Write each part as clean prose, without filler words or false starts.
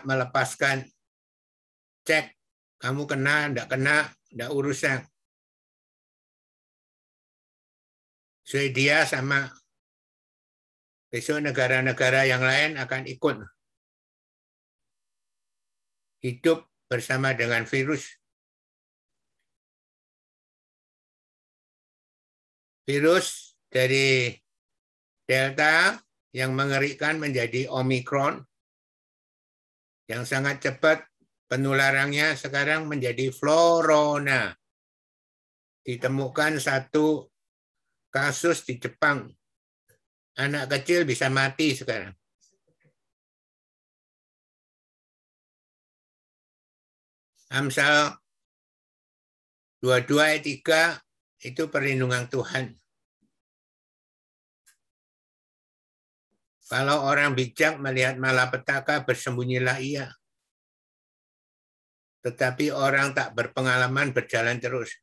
melepaskan. Cek, kamu kena, enggak urusan. Swedia sama besok negara-negara yang lain akan ikut. Hidup bersama dengan virus. Virus dari Delta yang mengerikan menjadi Omicron, yang sangat cepat penularannya sekarang menjadi florona. Ditemukan satu kasus di Jepang. Anak kecil bisa mati sekarang. Amsal 22 ayat 3 itu perlindungan Tuhan. Kalau orang bijak melihat malapetaka, bersembunyilah ia. Tetapi orang tak berpengalaman berjalan terus.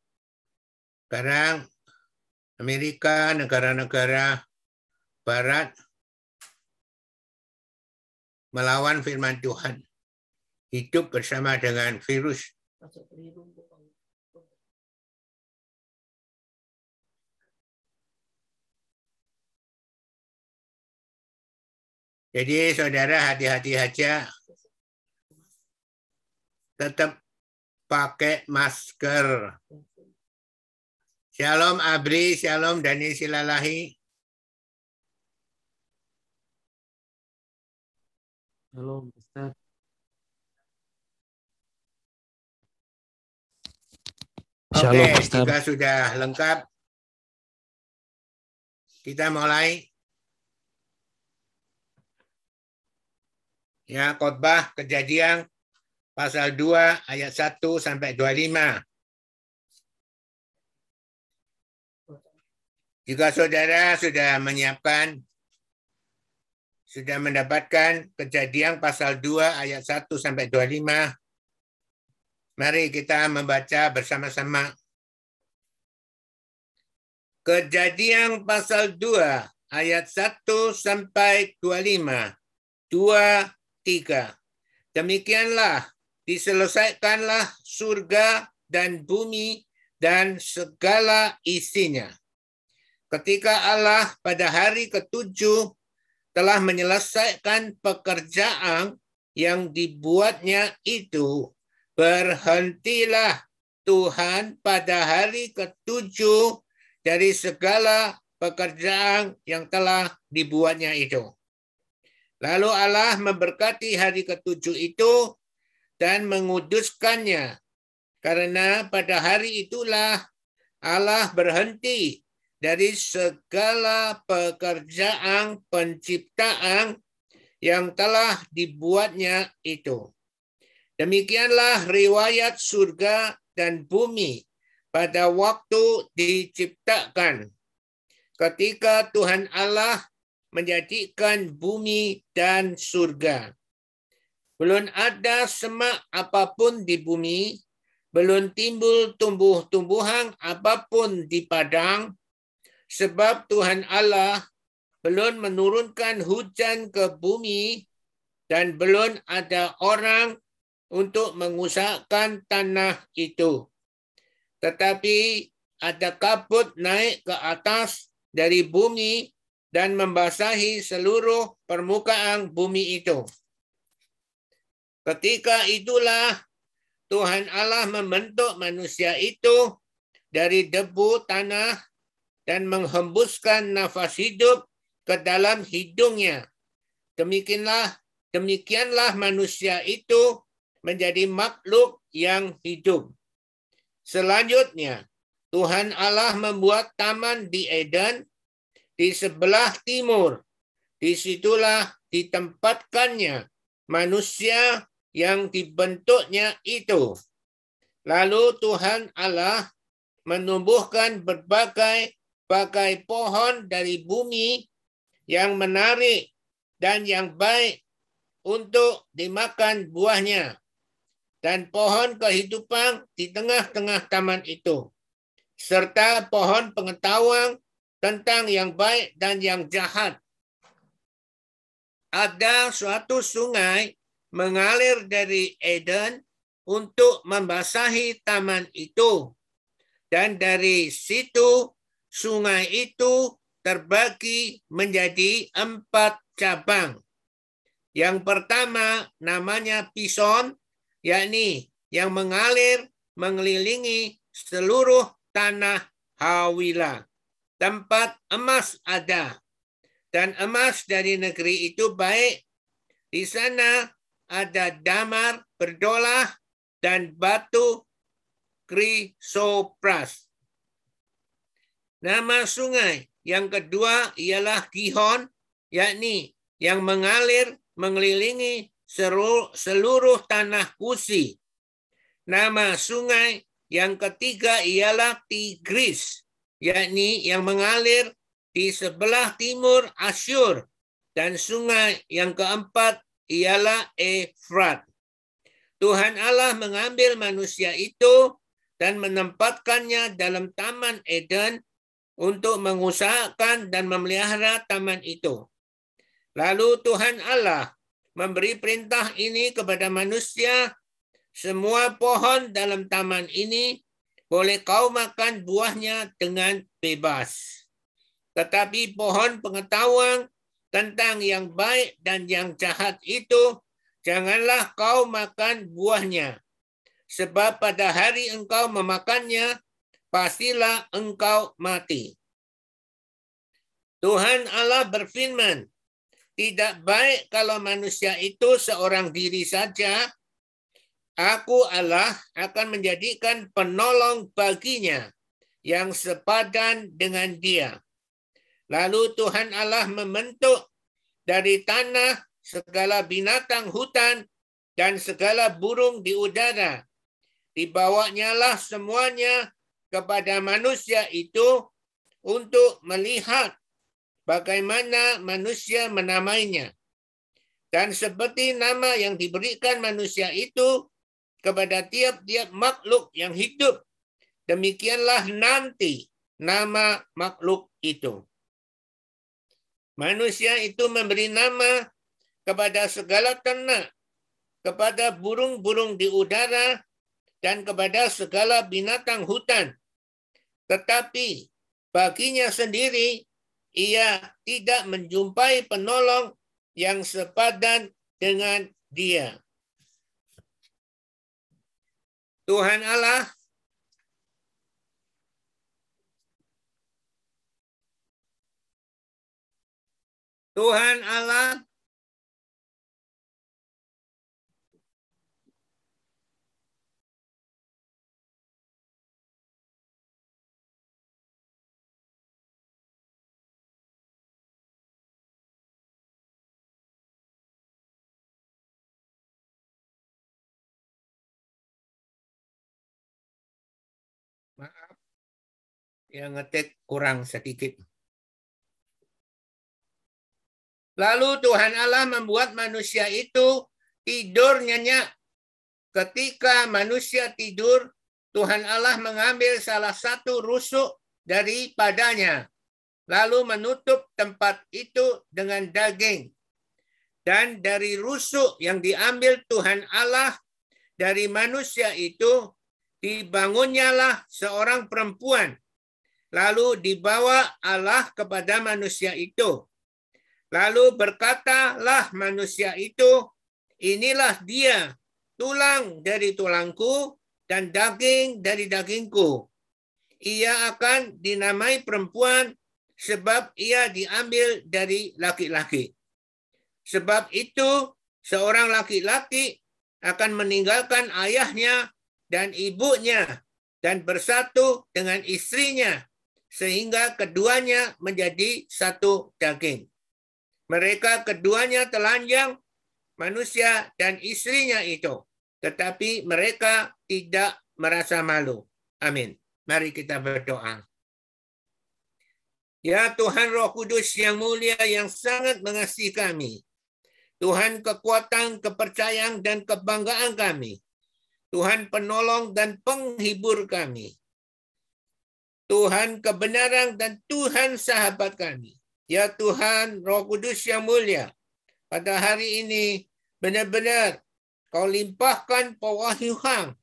Sekarang Amerika, negara-negara Barat melawan firman Tuhan. Hidup bersama dengan virus. Jadi saudara hati-hati aja. Tetap pakai masker. Shalom Abri, shalom Dani Silalahi. Shalom Ustaz. Oke, jika sudah lengkap, kita mulai. Ya, khotbah Kejadian pasal 2 ayat 1 sampai 25. Jika saudara sudah menyiapkan, sudah mendapatkan Kejadian pasal 2 ayat 1 sampai 25, mari kita membaca bersama-sama. Kejadian pasal 2 ayat 1 sampai 25. 2, 3. Demikianlah diselesaikanlah surga dan bumi dan segala isinya. Ketika Allah pada hari ketujuh telah menyelesaikan pekerjaan yang dibuatnya itu, berhentilah Tuhan pada hari ketujuh dari segala pekerjaan yang telah dibuatnya itu. Lalu Allah memberkati hari ketujuh itu dan menguduskannya, karena pada hari itulah Allah berhenti dari segala pekerjaan penciptaan yang telah dibuatnya itu. Demikianlah riwayat surga dan bumi pada waktu diciptakan, ketika Tuhan Allah menjadikan bumi dan surga. Belum ada semak apapun di bumi, belum timbul tumbuh-tumbuhan apapun di padang, sebab Tuhan Allah belum menurunkan hujan ke bumi, dan belum ada orang untuk mengusahakan tanah itu. Tetapi ada kabut naik ke atas dari bumi dan membasahi seluruh permukaan bumi itu. Ketika itulah Tuhan Allah membentuk manusia itu dari debu tanah dan menghembuskan nafas hidup ke dalam hidungnya. Demikianlah manusia itu menjadi makhluk yang hidup. Selanjutnya, Tuhan Allah membuat taman di Eden di sebelah timur. Disitulah ditempatkannya manusia yang dibentuknya itu. Lalu Tuhan Allah menumbuhkan berbagai bagai pohon dari bumi yang menarik dan yang baik untuk dimakan buahnya, dan pohon kehidupan di tengah-tengah taman itu, serta pohon pengetahuan tentang yang baik dan yang jahat. Ada suatu sungai mengalir dari Eden untuk membasahi taman itu. Dan dari situ sungai itu terbagi menjadi 4 cabang. Yang pertama namanya Pison, yakni yang mengalir mengelilingi seluruh tanah Hawila. Tempat emas ada, dan emas dari negeri itu baik. Di sana ada damar berdolah dan batu krisopras. Nama sungai yang kedua ialah Kihon, yakni yang mengalir mengelilingi seluruh tanah Kusi. Nama sungai yang ketiga ialah Tigris, yakni yang mengalir di sebelah timur Asyur. Dan sungai yang keempat ialah Efrat. Tuhan Allah mengambil manusia itu dan menempatkannya dalam Taman Eden untuk mengusahakan dan memelihara taman itu. Lalu Tuhan Allah memberi perintah ini kepada manusia, semua pohon dalam taman ini boleh kau makan buahnya dengan bebas. Tetapi pohon pengetahuan tentang yang baik dan yang jahat itu, janganlah kau makan buahnya. Sebab pada hari engkau memakannya, pastilah engkau mati. Tuhan Allah berfirman, tidak baik kalau manusia itu seorang diri saja. Aku Allah akan menjadikan penolong baginya yang sepadan dengan dia. Lalu Tuhan Allah membentuk dari tanah segala binatang hutan dan segala burung di udara. Dibawanyalah semuanya kepada manusia itu untuk melihat bagaimana manusia menamainya. Dan seperti nama yang diberikan manusia itu kepada tiap-tiap makhluk yang hidup, demikianlah nanti nama makhluk itu. Manusia itu memberi nama kepada segala ternak, kepada burung-burung di udara, dan kepada segala binatang hutan. Tetapi baginya sendiri, ia tidak menjumpai penolong yang sepadan dengan dia. Tuhan Allah Maaf, yang ngetik kurang sedikit. Lalu Tuhan Allah membuat manusia itu tidur nyenyak. Ketika manusia tidur, Tuhan Allah mengambil salah satu rusuk daripadanya, lalu menutup tempat itu dengan daging. Dan dari rusuk yang diambil Tuhan Allah dari manusia itu, dibangunnyalah seorang perempuan, lalu dibawa Allah kepada manusia itu. Lalu berkatalah manusia itu, inilah dia, tulang dari tulangku dan daging dari dagingku. Ia akan dinamai perempuan sebab ia diambil dari laki-laki. Sebab itu seorang laki-laki akan meninggalkan ayahnya dan ibunya dan bersatu dengan istrinya sehingga keduanya menjadi satu daging. Mereka keduanya telanjang, manusia dan istrinya itu. Tetapi mereka tidak merasa malu. Amin. Mari kita berdoa. Ya Tuhan Roh Kudus yang mulia yang sangat mengasihi kami. Tuhan kekuatan, kepercayaan, dan kebanggaan kami. Tuhan penolong dan penghibur kami. Tuhan kebenaran dan Tuhan sahabat kami. Ya Tuhan, Roh Kudus yang mulia, pada hari ini benar-benar kau limpahkan pewahyuan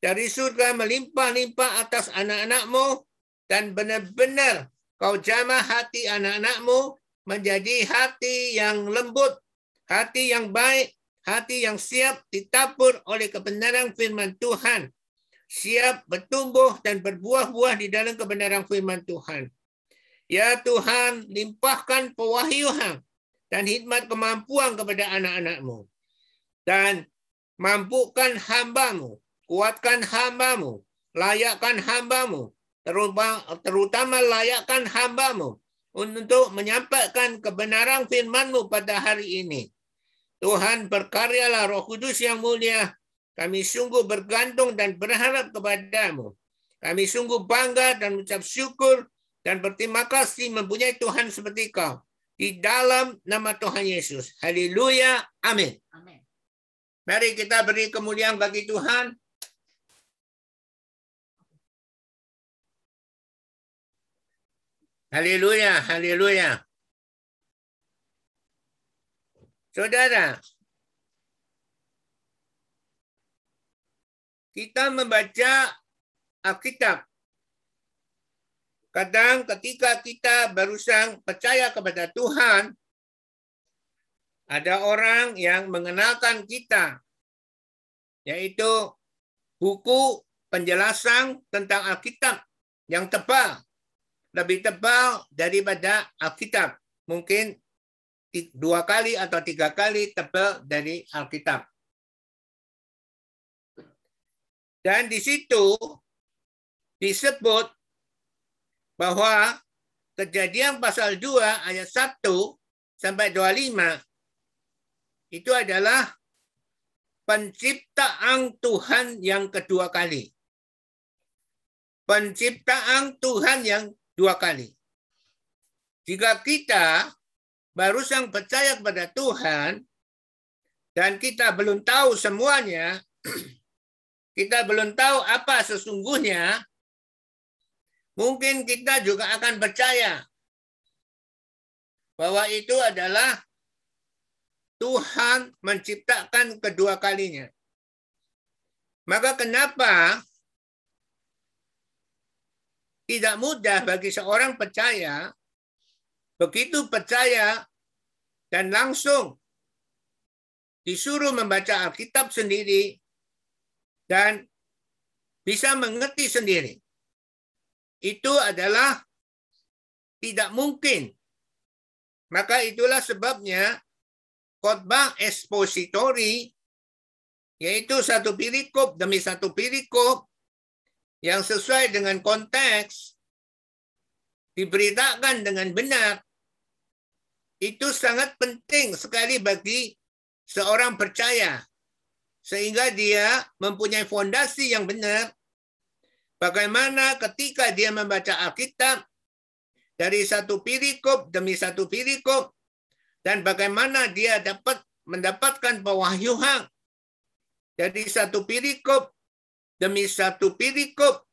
dari surga melimpah-limpah atas anak-anakmu, dan benar-benar kau jamah hati anak-anakmu menjadi hati yang lembut, hati yang baik, hati yang siap ditabur oleh kebenaran firman Tuhan, siap bertumbuh dan berbuah-buah di dalam kebenaran firman Tuhan. Ya Tuhan, limpahkan pewahyuan dan hikmat kemampuan kepada anak-anak-Mu. Dan mampukan hamba-Mu, kuatkan hamba-Mu, layakkan hamba-Mu, terutama layakkan hamba-Mu untuk menyampaikan kebenaran firman-Mu pada hari ini. Tuhan, berkaryalah Roh Kudus yang mulia. Kami sungguh bergantung dan berharap kepada-Mu. Kami sungguh bangga dan mengucap syukur dan berterima kasih mempunyai Tuhan seperti Kau. Di dalam nama Tuhan Yesus. Haleluya. Amin. Amin. Mari kita beri kemuliaan bagi Tuhan. Haleluya. Haleluya. Saudara, kita membaca Alkitab. Kadang ketika kita barusan percaya kepada Tuhan, ada orang yang mengenalkan kita, yaitu buku penjelasan tentang Alkitab yang tebal, lebih tebal daripada Alkitab. Mungkin 2 kali atau 3 kali tebal dari Alkitab. Dan di situ disebut bahwa Kejadian pasal 2 ayat 1 sampai 25 itu adalah penciptaan Tuhan yang kedua kali. Penciptaan Tuhan yang 2 kali. Jika kita barusan percaya kepada Tuhan dan kita belum tahu semuanya, kita belum tahu apa sesungguhnya, mungkin kita juga akan percaya bahwa itu adalah Tuhan menciptakan kedua kalinya. Maka kenapa tidak mudah bagi seorang percaya, begitu percaya dan langsung disuruh membaca Alkitab sendiri dan bisa mengerti sendiri. Itu adalah tidak mungkin. Maka itulah sebabnya khotbah ekspositori, yaitu satu perikop demi satu perikop yang sesuai dengan konteks, diberitakan dengan benar, itu sangat penting sekali bagi seorang percaya. Sehingga dia mempunyai fondasi yang benar. Bagaimana ketika dia membaca Alkitab dari satu perikop demi satu perikop, dan bagaimana dia dapat mendapatkan pewahyuan dari satu perikop demi satu perikop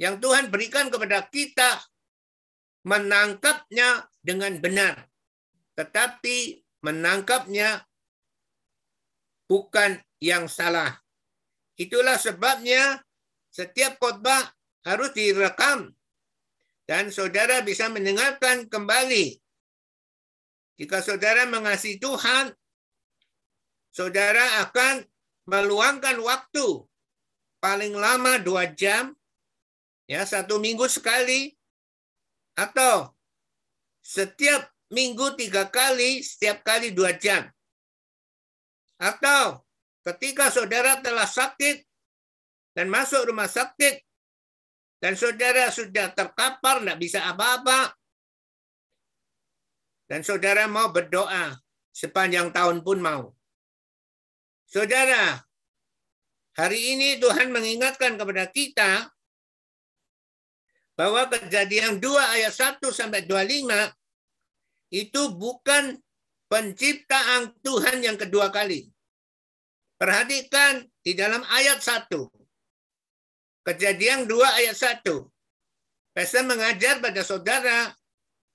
yang Tuhan berikan kepada kita, menangkapnya dengan benar. Tetapi menangkapnya bukan yang salah. Itulah sebabnya setiap khotbah harus direkam dan saudara bisa mendengarkan kembali. Jika saudara mengasihi Tuhan, saudara akan meluangkan waktu paling lama 2 jam, ya 1 minggu sekali, atau setiap minggu 3 kali, setiap kali 2 jam. Atau ketika saudara telah sakit dan masuk rumah sakit, dan saudara sudah terkapar, tidak bisa apa-apa, dan saudara mau berdoa sepanjang tahun pun mau. Saudara, hari ini Tuhan mengingatkan kepada kita bahwa Kejadian 2 ayat 1 sampai 25 itu bukan penciptaan Tuhan yang kedua kali. Perhatikan di dalam ayat 1. Kejadian 2 ayat 1. Petrus mengajar pada saudara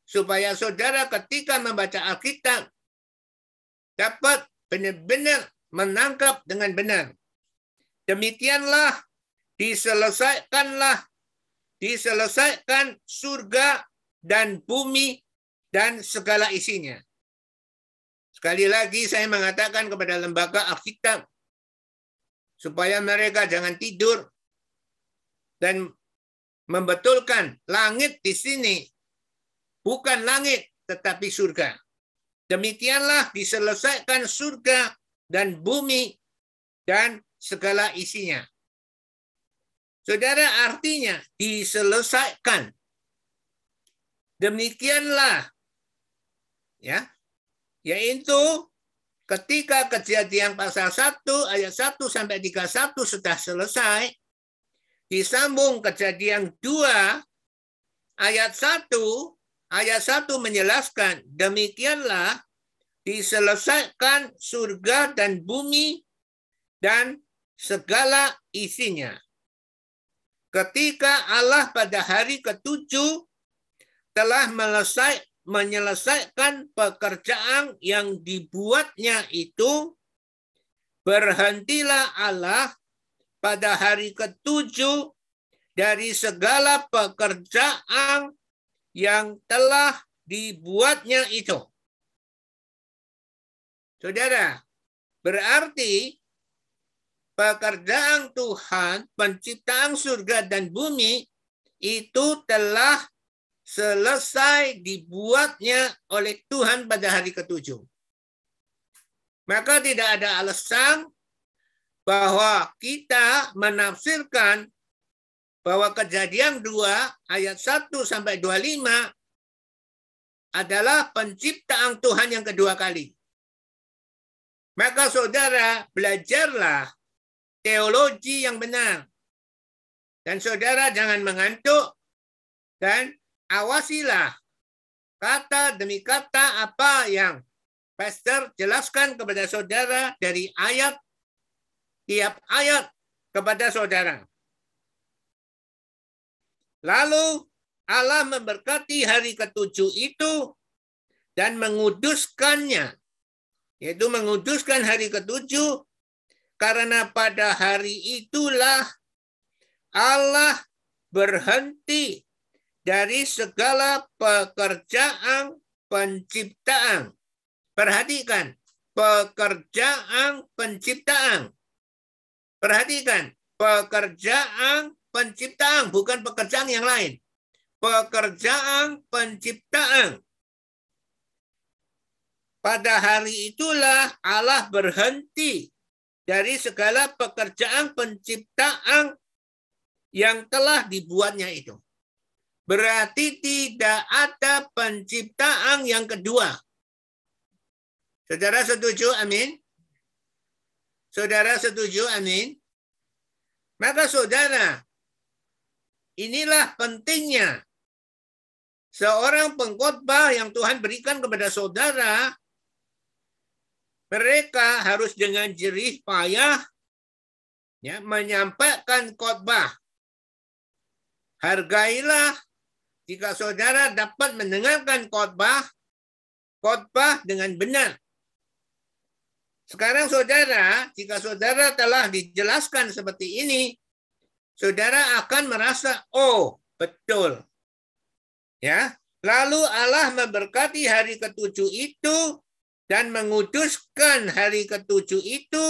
supaya saudara ketika membaca Alkitab dapat benar-benar menangkap dengan benar. Demikianlah diselesaikan surga dan bumi dan segala isinya. Sekali lagi saya mengatakan kepada lembaga Alkitab supaya mereka jangan tidur dan membetulkan langit di sini bukan langit tetapi surga. Demikianlah diselesaikan surga dan bumi dan segala isinya. Saudara, artinya diselesaikan. Demikianlah, ya, yaitu ketika Kejadian pasal 1 ayat 1 sampai 31 sudah selesai, disambung Kejadian 2 ayat 1. Ayat 1 menjelaskan, demikianlah diselesaikan surga dan bumi dan segala isinya. Ketika Allah pada hari ketujuh telah menyelesaikan pekerjaan yang dibuatnya itu, berhentilah Allah pada hari ketujuh dari segala pekerjaan yang telah dibuatnya itu. Saudara, berarti pekerjaan Tuhan, penciptaan surga dan bumi, itu telah selesai dibuatnya oleh Tuhan pada hari ketujuh. Maka tidak ada alasan bahwa kita menafsirkan bahwa Kejadian 2 ayat 1 sampai 25 adalah penciptaan Tuhan yang kedua kali. Maka saudara, belajarlah teologi yang benar. Dan saudara jangan mengantuk dan awasilah kata demi kata apa yang pastor jelaskan kepada saudara dari ayat tiap ayat kepada saudara. Lalu Allah memberkati hari ketujuh itu dan menguduskannya. Yaitu menguduskan hari ketujuh karena pada hari itulah Allah berhenti dari segala pekerjaan penciptaan. Perhatikan, pekerjaan penciptaan. Perhatikan, pekerjaan penciptaan, bukan pekerjaan yang lain. Pekerjaan penciptaan. Pada hari itulah Allah berhenti dari segala pekerjaan penciptaan yang telah dibuatnya itu. Berarti tidak ada penciptaan yang kedua. Saudara setuju? Amin. Saudara setuju? Amin. Maka saudara, inilah pentingnya seorang pengkhotbah yang Tuhan berikan kepada saudara. Mereka harus dengan jerih payah, ya, menyampaikan khotbah. Hargailah jika saudara dapat mendengarkan khotbah dengan benar. Sekarang saudara, jika saudara telah dijelaskan seperti ini, saudara akan merasa, oh betul. Ya, lalu Allah memberkati hari ketujuh itu dan menguduskan hari ketujuh itu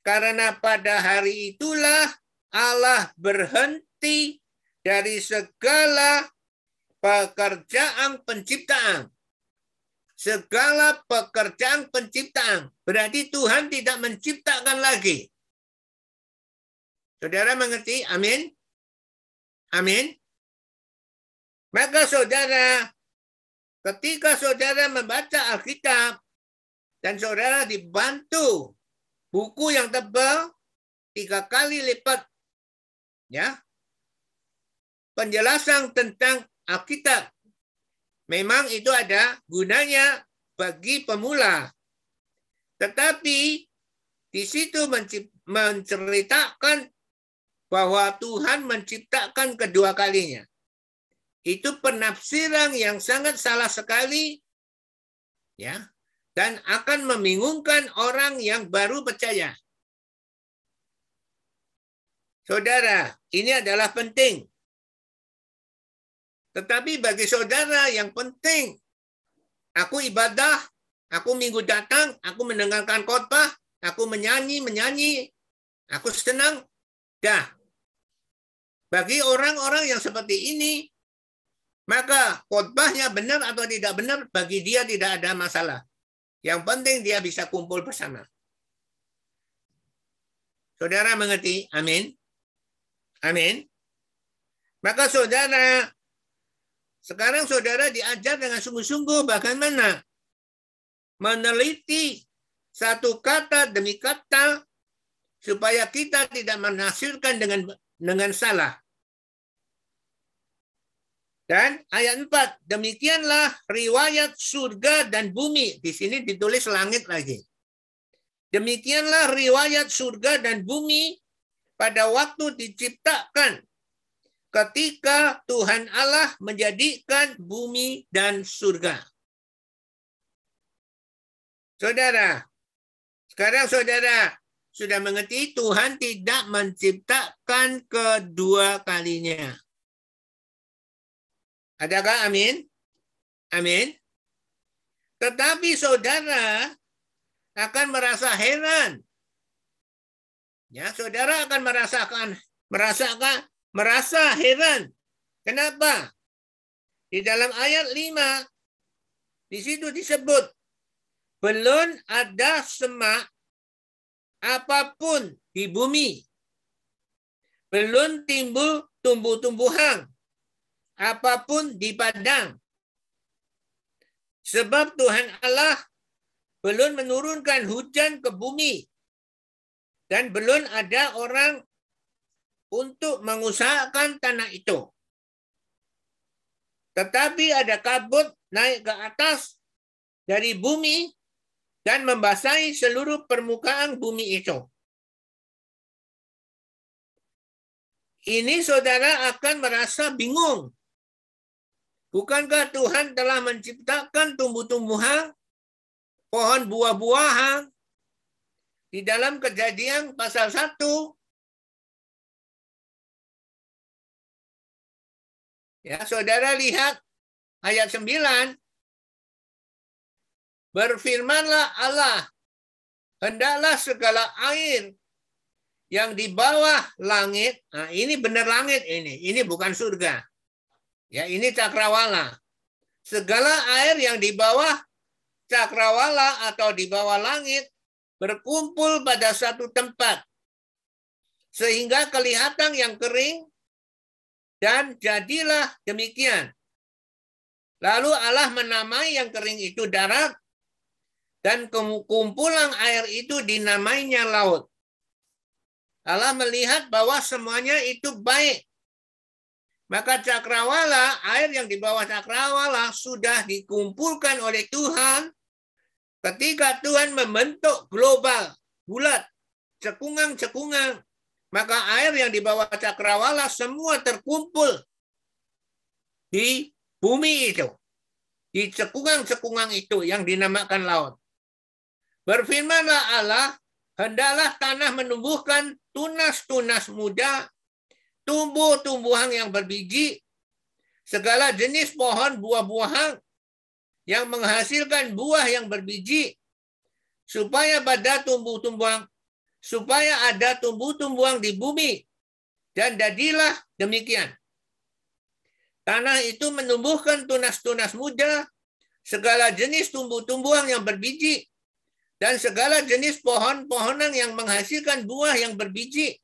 karena pada hari itulah Allah berhenti dari segala pekerjaan penciptaan. Segala pekerjaan penciptaan. Berarti Tuhan tidak menciptakan lagi. Saudara mengerti? Amin. Amin. Maka saudara, ketika saudara membaca Alkitab dan saudara dibantu buku yang tebal 3 kali lipat, ya, penjelasan tentang Alkitab, memang itu ada gunanya bagi pemula. Tetapi di situ menceritakan bahwa Tuhan menciptakan kedua kalinya. Itu penafsiran yang sangat salah sekali, ya, dan akan membingungkan orang yang baru percaya. Saudara, ini adalah penting. Tetapi bagi saudara yang penting, aku ibadah, aku minggu datang, aku mendengarkan khotbah, aku menyanyi, aku senang, dah. Bagi orang-orang yang seperti ini, maka khotbahnya benar atau tidak benar, bagi dia tidak ada masalah. Yang penting dia bisa kumpul bersama. Saudara mengerti? Amin. Amin. Maka saudara, sekarang saudara diajar dengan sungguh-sungguh bagaimana meneliti satu kata demi kata supaya kita tidak menafsirkan dengan salah. Dan ayat 4, demikianlah riwayat surga dan bumi. Di sini ditulis langit lagi. Demikianlah riwayat surga dan bumi pada waktu diciptakan ketika Tuhan Allah menjadikan bumi dan surga. Saudara, sekarang saudara sudah mengerti Tuhan tidak menciptakan kedua kalinya. Adakah amin? Amin. Tetapi saudara akan merasa heran. Ya, saudara akan merasa heran. Kenapa? Di dalam ayat 5 di situ disebut belum ada semak apapun di bumi. Belum timbul tumbuh-tumbuhan apapun di padang. Sebab Tuhan Allah belum menurunkan hujan ke bumi. Dan belum ada orang untuk mengusahakan tanah itu. Tetapi ada kabut naik ke atas dari bumi dan membasahi seluruh permukaan bumi itu. Ini saudara akan merasa bingung. Bukankah Tuhan telah menciptakan tumbuh-tumbuhan, pohon buah-buahan? Di dalam Kejadian pasal 1, ya, saudara lihat ayat 9, berfirmanlah Allah, hendaklah segala air yang di bawah langit, nah ini benar langit ini bukan surga. Ya, ini cakrawala. Segala air yang di bawah cakrawala atau di bawah langit berkumpul pada satu tempat sehingga kelihatan yang kering dan jadilah demikian. Lalu Allah menamai yang kering itu darat dan kumpulan air itu dinamainya laut. Allah melihat bahwa semuanya itu baik. Maka cakrawala, air yang di bawah cakrawala sudah dikumpulkan oleh Tuhan ketika Tuhan membentuk global, bulat, cekungan-cekungan. Maka air yang di bawah cakrawala semua terkumpul di bumi itu. Di cekungan-cekungan itu yang dinamakan laut. Berfirmanlah Allah, hendaklah tanah menumbuhkan tunas-tunas muda, tumbuh-tumbuhan yang berbiji, segala jenis pohon buah-buahan yang menghasilkan buah yang berbiji, supaya ada tumbuh-tumbuhan di bumi, dan jadilah demikian. Tanah itu menumbuhkan tunas-tunas muda, segala jenis tumbuh-tumbuhan yang berbiji, dan segala jenis pohon-pohonan yang menghasilkan buah yang berbiji.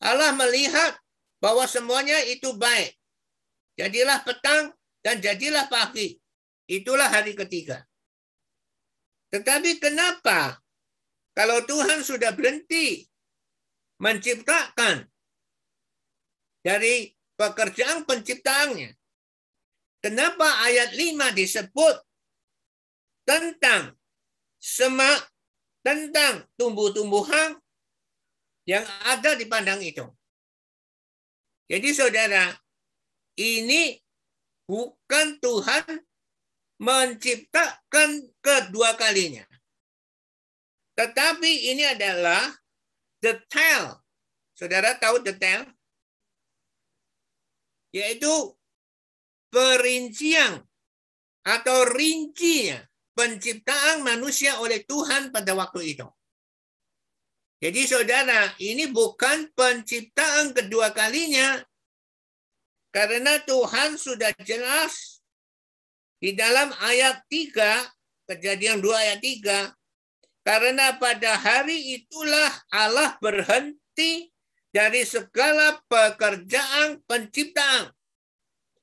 Allah melihat bahwa semuanya itu baik. Jadilah petang dan jadilah pagi. Itulah hari ketiga. Tetapi kenapa kalau Tuhan sudah berhenti menciptakan dari pekerjaan penciptaannya? Kenapa ayat 5 disebut tentang semak, tentang tumbuh-tumbuhan yang ada di padang itu? Jadi saudara, ini bukan Tuhan menciptakan kedua kalinya. Tetapi ini adalah detail. Saudara tahu detail? Yaitu perincian atau rincinya penciptaan manusia oleh Tuhan pada waktu itu. Jadi saudara, ini bukan penciptaan kedua kalinya, karena Tuhan sudah jelas di dalam ayat 3, Kejadian 2 ayat 3, karena pada hari itulah Allah berhenti dari segala pekerjaan penciptaan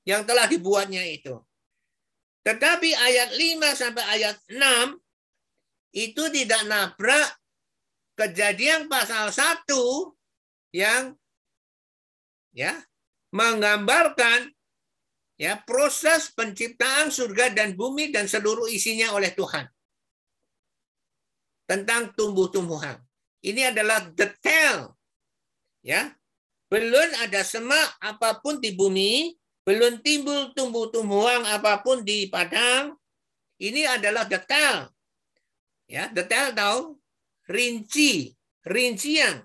yang telah dibuatnya itu. Tetapi ayat 5 sampai ayat 6 itu tidak nabrak Kejadian pasal 1 yang menggambarkan proses penciptaan surga dan bumi dan seluruh isinya oleh Tuhan. Tentang tumbuh-tumbuhan. Ini adalah detail. Belum ada semak apapun di bumi, belum timbul tumbuh-tumbuhan apapun di padang. Ini adalah detail. Detail tahu? Rinci, rincian.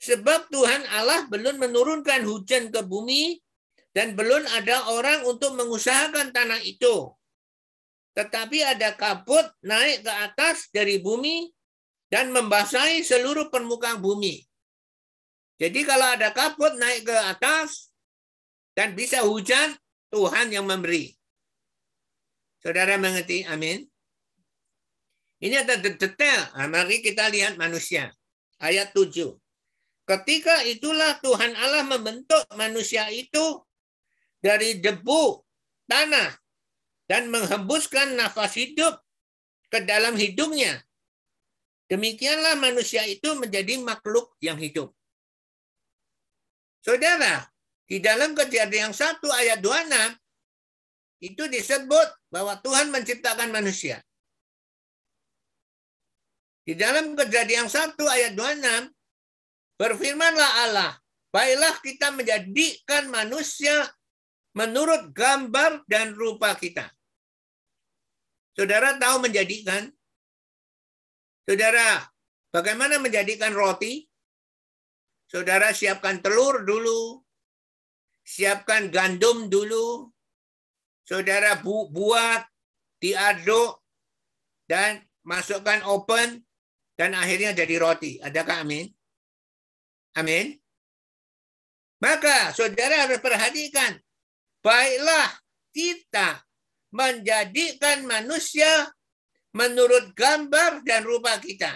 Sebab Tuhan Allah belum menurunkan hujan ke bumi dan belum ada orang untuk mengusahakan tanah itu. Tetapi ada kabut naik ke atas dari bumi dan membasahi seluruh permukaan bumi. Jadi kalau ada kabut naik ke atas dan bisa hujan, Tuhan yang memberi. Saudara mengerti? Amin. Ini ada detail. Nah, mari kita lihat manusia. Ayat 7. Ketika itulah Tuhan Allah membentuk manusia itu dari debu tanah dan menghembuskan nafas hidup ke dalam hidungnya. Demikianlah manusia itu menjadi makhluk yang hidup. Saudara, di dalam Kejadian 1 ayat 26 itu disebut bahwa Tuhan menciptakan manusia. Di dalam Kejadian 1 ayat 26, berfirmanlah Allah, baiklah kita menjadikan manusia menurut gambar dan rupa kita. Saudara tahu menjadikan? Saudara, bagaimana menjadikan roti? Saudara siapkan telur dulu, siapkan gandum dulu, saudara buat, diaduk, dan masukkan oven, dan akhirnya jadi roti. Adakah amin? Amin. Maka saudara harus perhatikan. Baiklah kita menjadikan manusia menurut gambar dan rupa kita.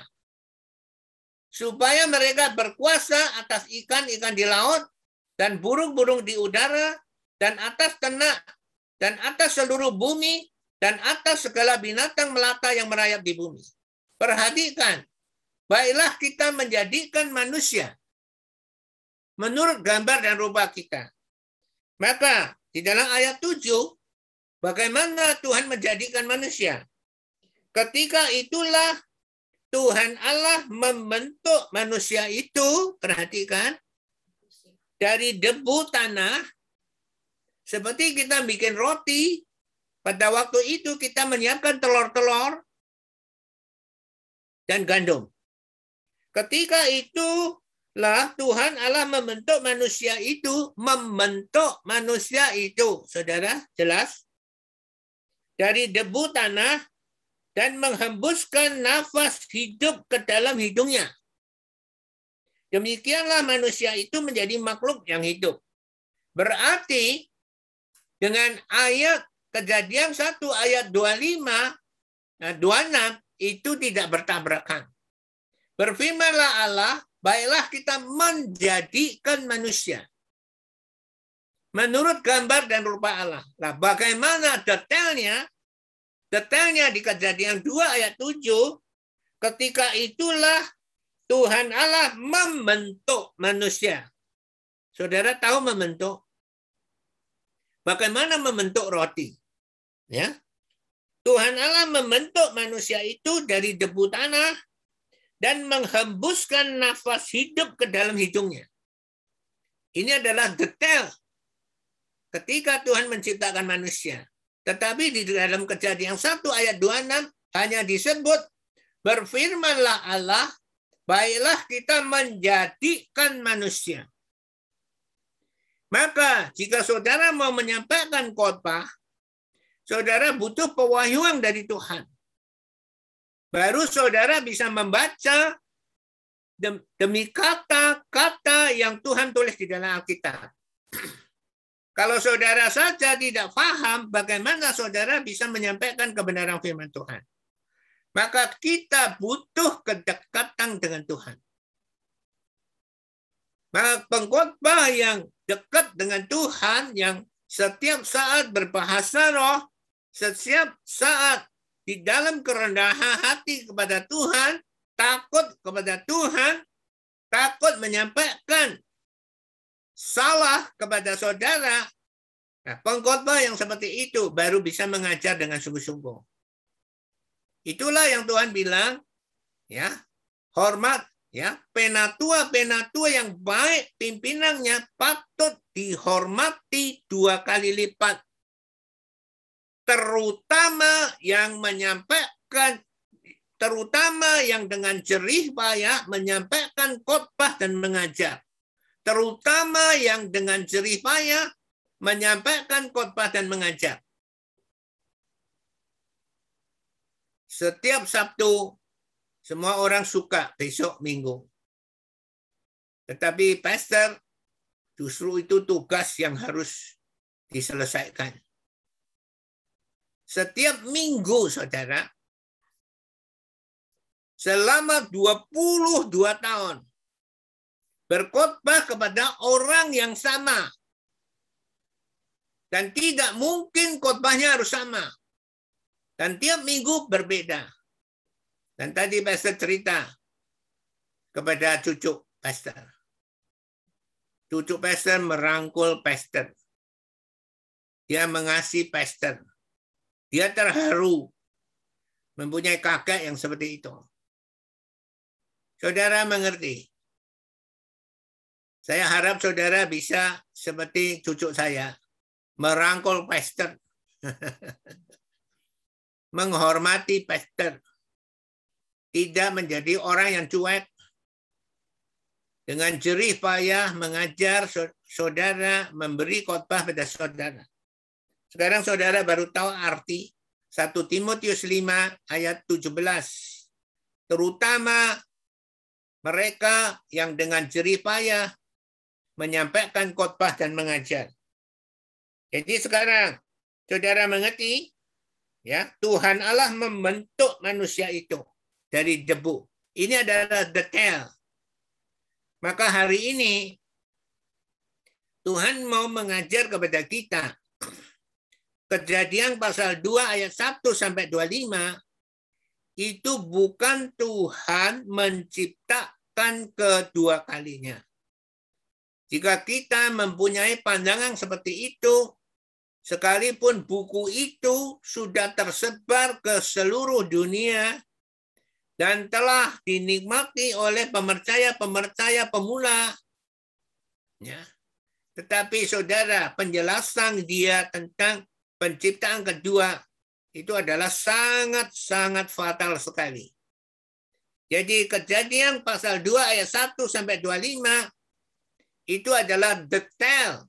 Supaya mereka berkuasa atas ikan-ikan di laut dan burung-burung di udara dan atas ternak dan atas seluruh bumi dan atas segala binatang melata yang merayap di bumi. Perhatikan. Baiklah kita menjadikan manusia menurut gambar dan rupa kita. Maka di dalam ayat 7, bagaimana Tuhan menjadikan manusia? Ketika itulah Tuhan Allah membentuk manusia itu, perhatikan, dari debu tanah, seperti kita bikin roti, pada waktu itu kita menyiapkan telur-telur dan gandum. Ketika itu, lah Tuhan Allah membentuk manusia itu, saudara, jelas? Dari debu tanah dan menghembuskan nafas hidup ke dalam hidungnya. Demikianlah manusia itu menjadi makhluk yang hidup. Berarti, dengan ayat Kejadian 1 ayat 25, 26, itu tidak bertabrakan. Berfirmanlah Allah, baiklah kita menjadikan manusia menurut gambar dan rupa Allah. Nah, bagaimana detailnya? Detailnya di Kejadian 2 ayat 7, ketika itulah Tuhan Allah membentuk manusia. Saudara tahu membentuk? Bagaimana membentuk roti? Tuhan Allah membentuk manusia itu dari debu tanah dan menghembuskan nafas hidup ke dalam hidungnya. Ini adalah detail ketika Tuhan menciptakan manusia. Tetapi di dalam Kejadian 1 ayat 26 hanya disebut berfirmanlah Allah, baiklah kita menjadikan manusia. Maka jika saudara mau menyampaikan khotbah, saudara butuh pewahyuan dari Tuhan. Baru saudara bisa membaca demi kata-kata yang Tuhan tulis di dalam Alkitab. Kalau saudara saja tidak paham, bagaimana saudara bisa menyampaikan kebenaran firman Tuhan? Maka kita butuh kedekatan dengan Tuhan. Maka pengkhotbah yang dekat dengan Tuhan, yang setiap saat berbahasa roh, setiap saat di dalam kerendahan hati kepada Tuhan, takut kepada Tuhan, takut menyampaikan salah kepada saudara. Nah, pengkhotbah yang seperti itu baru bisa mengajar dengan sungguh-sungguh. Itulah yang Tuhan bilang, ya, hormat, ya, penatua-penatua yang baik pimpinannya patut dihormati 2 kali lipat. Terutama yang dengan jerih payah menyampaikan khotbah dan mengajar. Terutama yang dengan jerih payah menyampaikan khotbah dan mengajar. Setiap Sabtu, semua orang suka besok minggu. Tetapi pastor, justru itu tugas yang harus diselesaikan. Setiap minggu, saudara, selama 22 tahun, berkhotbah kepada orang yang sama. Dan tidak mungkin khotbahnya harus sama. Dan tiap minggu berbeda. Dan tadi pastor cerita kepada cucu pastor. Cucu pastor merangkul pastor. Dia mengasihi pastor. Dia terharu mempunyai kakak yang seperti itu. Saudara mengerti? Saya harap saudara bisa seperti cucu saya, merangkul pastor, menghormati pastor, tidak menjadi orang yang cuek. Dengan jerih payah mengajar saudara, memberi khotbah pada saudara. Sekarang saudara baru tahu arti 1 Timotius 5 ayat 17. Terutama mereka yang dengan jerih payah menyampaikan khotbah dan mengajar. Jadi sekarang saudara mengerti, ya, Tuhan Allah membentuk manusia itu dari debu. Ini adalah detail. Maka hari ini Tuhan mau mengajar kepada kita. Kejadian pasal 2 ayat 1 sampai 25 itu bukan Tuhan menciptakan kedua kalinya. Jika kita mempunyai pandangan seperti itu, sekalipun buku itu sudah tersebar ke seluruh dunia dan telah dinikmati oleh pemercaya-pemercaya pemula, ya, tetapi saudara, penjelasan dia tentang penciptaan kedua itu adalah sangat-sangat fatal sekali. Jadi Kejadian pasal 2 ayat 1 sampai 25 itu adalah detail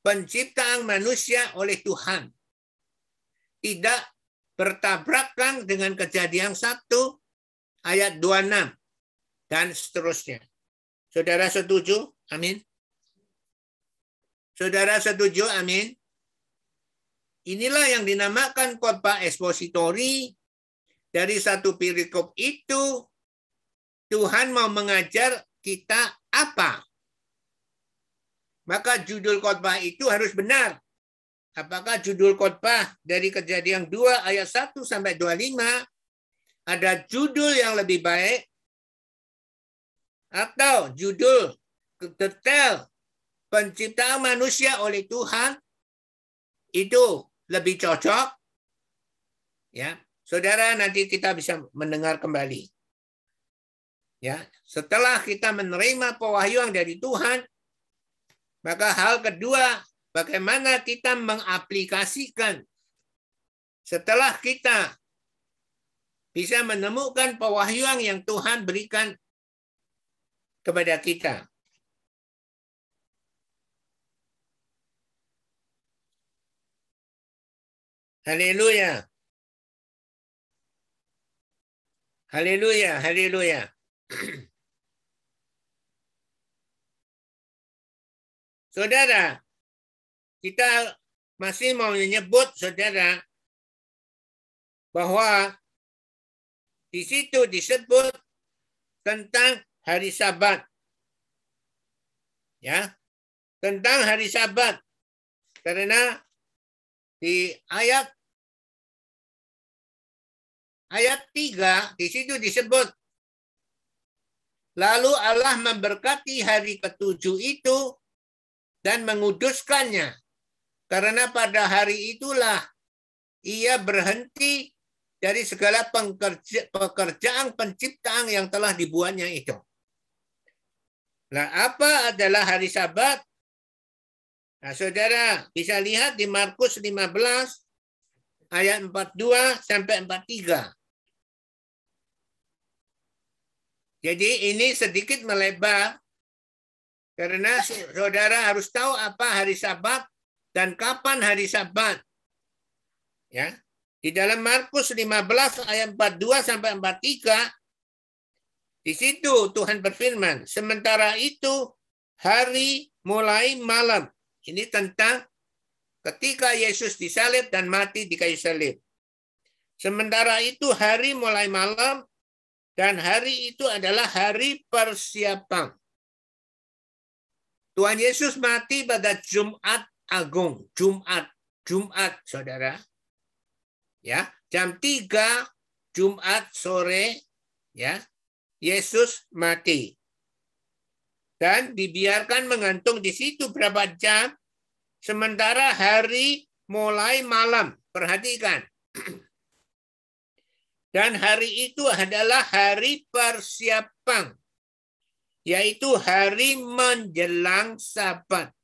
penciptaan manusia oleh Tuhan. Tidak bertabrakan dengan Kejadian 1 ayat 26 dan seterusnya. Saudara setuju? Amin. Saudara setuju? Amin. Inilah yang dinamakan khotbah ekspositori. Dari satu perikop itu Tuhan mau mengajar kita apa? Maka judul khotbah itu harus benar. Apakah judul khotbah dari Kejadian 2 ayat 1 sampai 25 ada judul yang lebih baik atau judul detail penciptaan manusia oleh Tuhan itu lebih cocok? Ya, saudara nanti kita bisa mendengar kembali. Ya, setelah kita menerima pewahyuan dari Tuhan, maka hal kedua, bagaimana kita mengaplikasikan Setelah kita bisa menemukan pewahyuan yang Tuhan berikan kepada kita. Haleluya. Haleluya, haleluya. Saudara, kita masih mau menyebut, saudara, bahwa di situ disebut tentang hari Sabat. Ya, tentang hari Sabat. Karena di ayat 3 di situ disebut, lalu Allah memberkati hari ketujuh itu dan menguduskannya, karena pada hari itulah ia berhenti dari segala pekerjaan penciptaan yang telah dibuatnya itu. Nah, apa adalah hari Sabat? Nah, saudara bisa lihat di Markus 15 ayat 42 sampai 43. Jadi ini sedikit melebar. Karena saudara harus tahu apa hari Sabat dan kapan hari Sabat. Ya. Di dalam Markus 15 ayat 42 sampai 43 di situ Tuhan berfirman, sementara itu hari mulai malam. Ini tentang ketika Yesus disalib dan mati di kayu salib. Sementara itu hari mulai malam dan hari itu adalah hari persiapan. Tuhan Yesus mati pada Jumat Agung. Jumat, saudara. Ya, jam 3 Jumat sore, ya, Yesus mati. Dan dibiarkan menggantung di situ berapa jam. Sementara hari mulai malam. Perhatikan. Dan hari itu adalah hari persiapan, yaitu hari menjelang Sabat.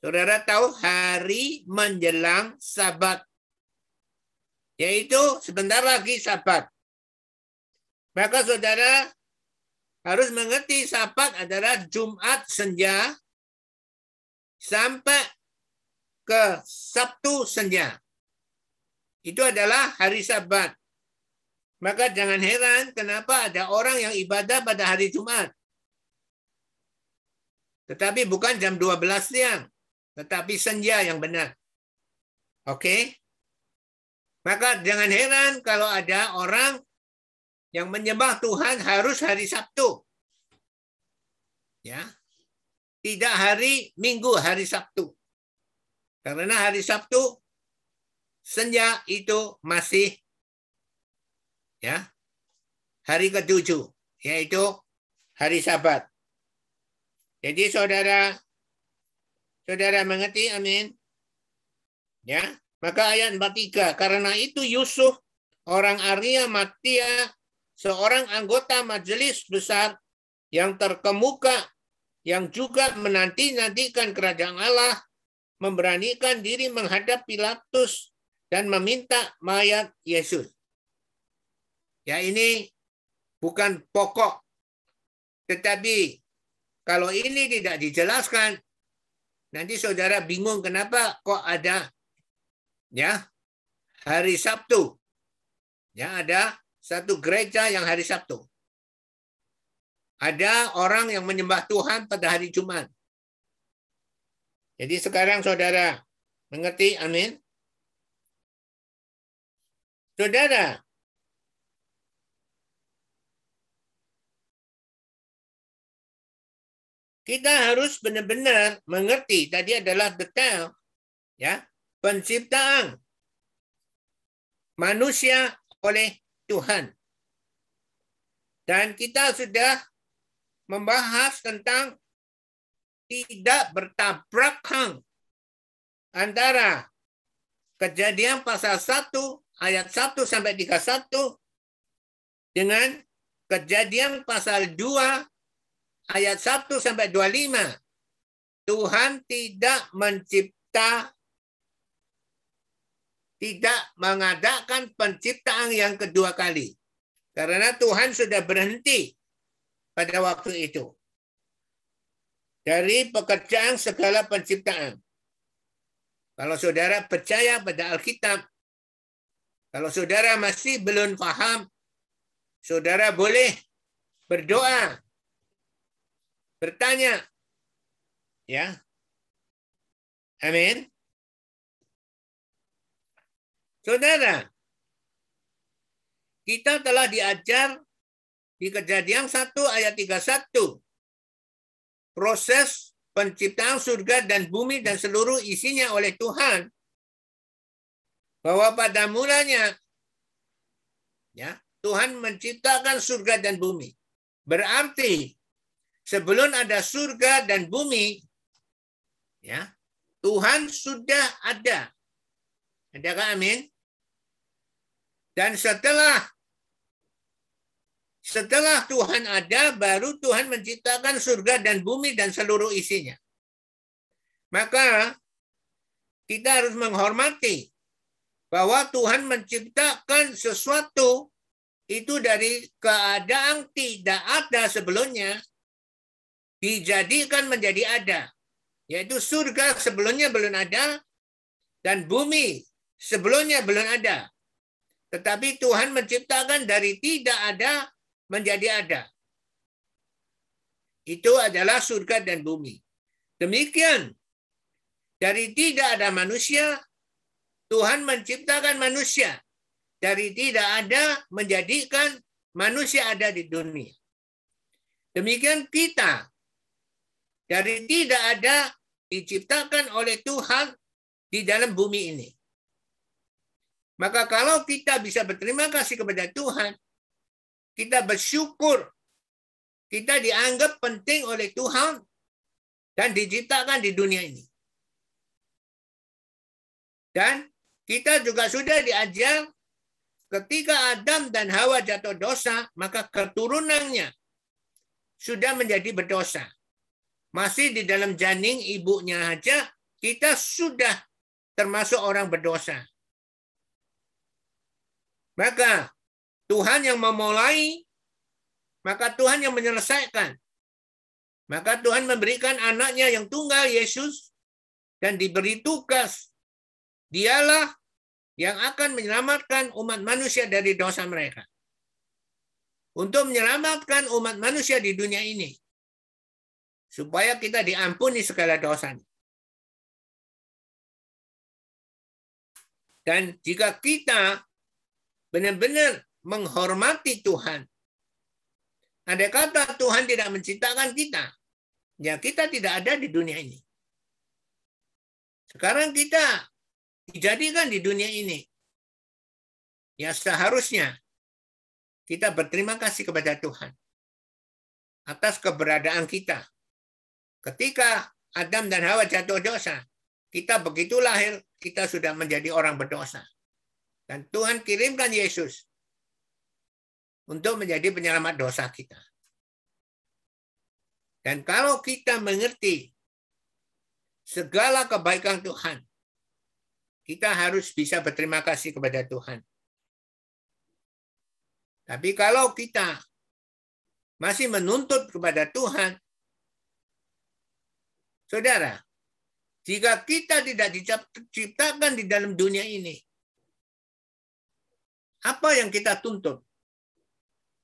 Saudara tahu hari menjelang Sabat, yaitu sebentar lagi Sabat. Maka saudara harus mengerti Sabat adalah Jumat senja sampai ke Sabtu senja. Itu adalah hari Sabat. Maka jangan heran kenapa ada orang yang ibadah pada hari Jumat. Tetapi bukan jam 12 siang, tetapi senja yang benar. Oke? Maka jangan heran kalau ada orang yang menyembah Tuhan harus hari Sabtu. Ya. Tidak hari Minggu, hari Sabtu. Karena hari Sabtu senja itu masih, ya, hari ketujuh, yaitu hari Sabat. Jadi saudara mengerti, amin. Ya, maka ayat 43, karena itu Yusuf orang Arimatea, seorang anggota majelis besar yang terkemuka, yang juga menanti-nantikan kerajaan Allah, memberanikan diri menghadap Pilatus dan meminta mayat Yesus. Ya, ini bukan pokok, tetapi kalau ini tidak dijelaskan, nanti saudara bingung kenapa kok ada, ya, hari Sabtu. Ya, ada satu gereja yang hari Sabtu. Ada orang yang menyembah Tuhan pada hari Jumat. Jadi sekarang saudara mengerti, amin. Saudara, kita harus benar-benar mengerti, tadi adalah detail, ya, penciptaan manusia oleh Tuhan. Dan kita sudah membahas tentang tidak bertabrakan antara Kejadian pasal 1 ayat 1 sampai 31 dengan Kejadian pasal 2 ayat 1 sampai 25, Tuhan tidak mencipta tidak mengadakan penciptaan yang kedua kali. Karena Tuhan sudah berhenti pada waktu itu dari pekerjaan segala penciptaan. Kalau saudara percaya pada Alkitab, kalau saudara masih belum paham, saudara boleh berdoa, bertanya. Ya. Amin. Saudara, kita telah diajar di Kejadian 1 ayat 31. Proses penciptaan surga dan bumi dan seluruh isinya oleh Tuhan. Bahwa pada mulanya ya, Tuhan menciptakan surga dan bumi. Berarti sebelum ada surga dan bumi, ya, Tuhan sudah ada. Adakah amin? Dan setelah Tuhan ada, baru Tuhan menciptakan surga dan bumi dan seluruh isinya. Maka kita harus menghormati bahwa Tuhan menciptakan sesuatu itu dari keadaan tidak ada sebelumnya, dijadikan menjadi ada. Yaitu surga sebelumnya belum ada, dan bumi sebelumnya belum ada. Tetapi Tuhan menciptakan dari tidak ada menjadi ada. Itu adalah surga dan bumi. Demikian, dari tidak ada manusia, Tuhan menciptakan manusia. Dari tidak ada, menjadikan manusia ada di dunia. Demikian kita. Dari tidak ada, diciptakan oleh Tuhan di dalam bumi ini. Maka kalau kita bisa berterima kasih kepada Tuhan, kita bersyukur, kita dianggap penting oleh Tuhan dan diciptakan di dunia ini. Dan kita juga sudah diajar ketika Adam dan Hawa jatuh dosa, maka keturunannya sudah menjadi berdosa. Masih di dalam janin ibunya aja, kita sudah termasuk orang berdosa. Maka Tuhan yang memulai, maka Tuhan yang menyelesaikan. Maka Tuhan memberikan anaknya yang tunggal, Yesus, dan diberi tugas. Dialah yang akan menyelamatkan umat manusia dari dosa mereka. Untuk menyelamatkan umat manusia di dunia ini. Supaya kita diampuni segala dosanya. Dan jika kita benar-benar menghormati Tuhan. Andai kata Tuhan tidak menciptakan kita, ya kita tidak ada di dunia ini. Sekarang kita dijadikan di dunia ini. Ya seharusnya kita berterima kasih kepada Tuhan atas keberadaan kita. Ketika Adam dan Hawa jatuh dosa, kita begitu lahir, kita sudah menjadi orang berdosa. Dan Tuhan kirimkan Yesus untuk menjadi penyelamat dosa kita. Dan kalau kita mengerti segala kebaikan Tuhan, kita harus bisa berterima kasih kepada Tuhan. Tapi kalau kita masih menuntut kepada Tuhan, saudara, jika kita tidak diciptakan di dalam dunia ini, apa yang kita tuntut?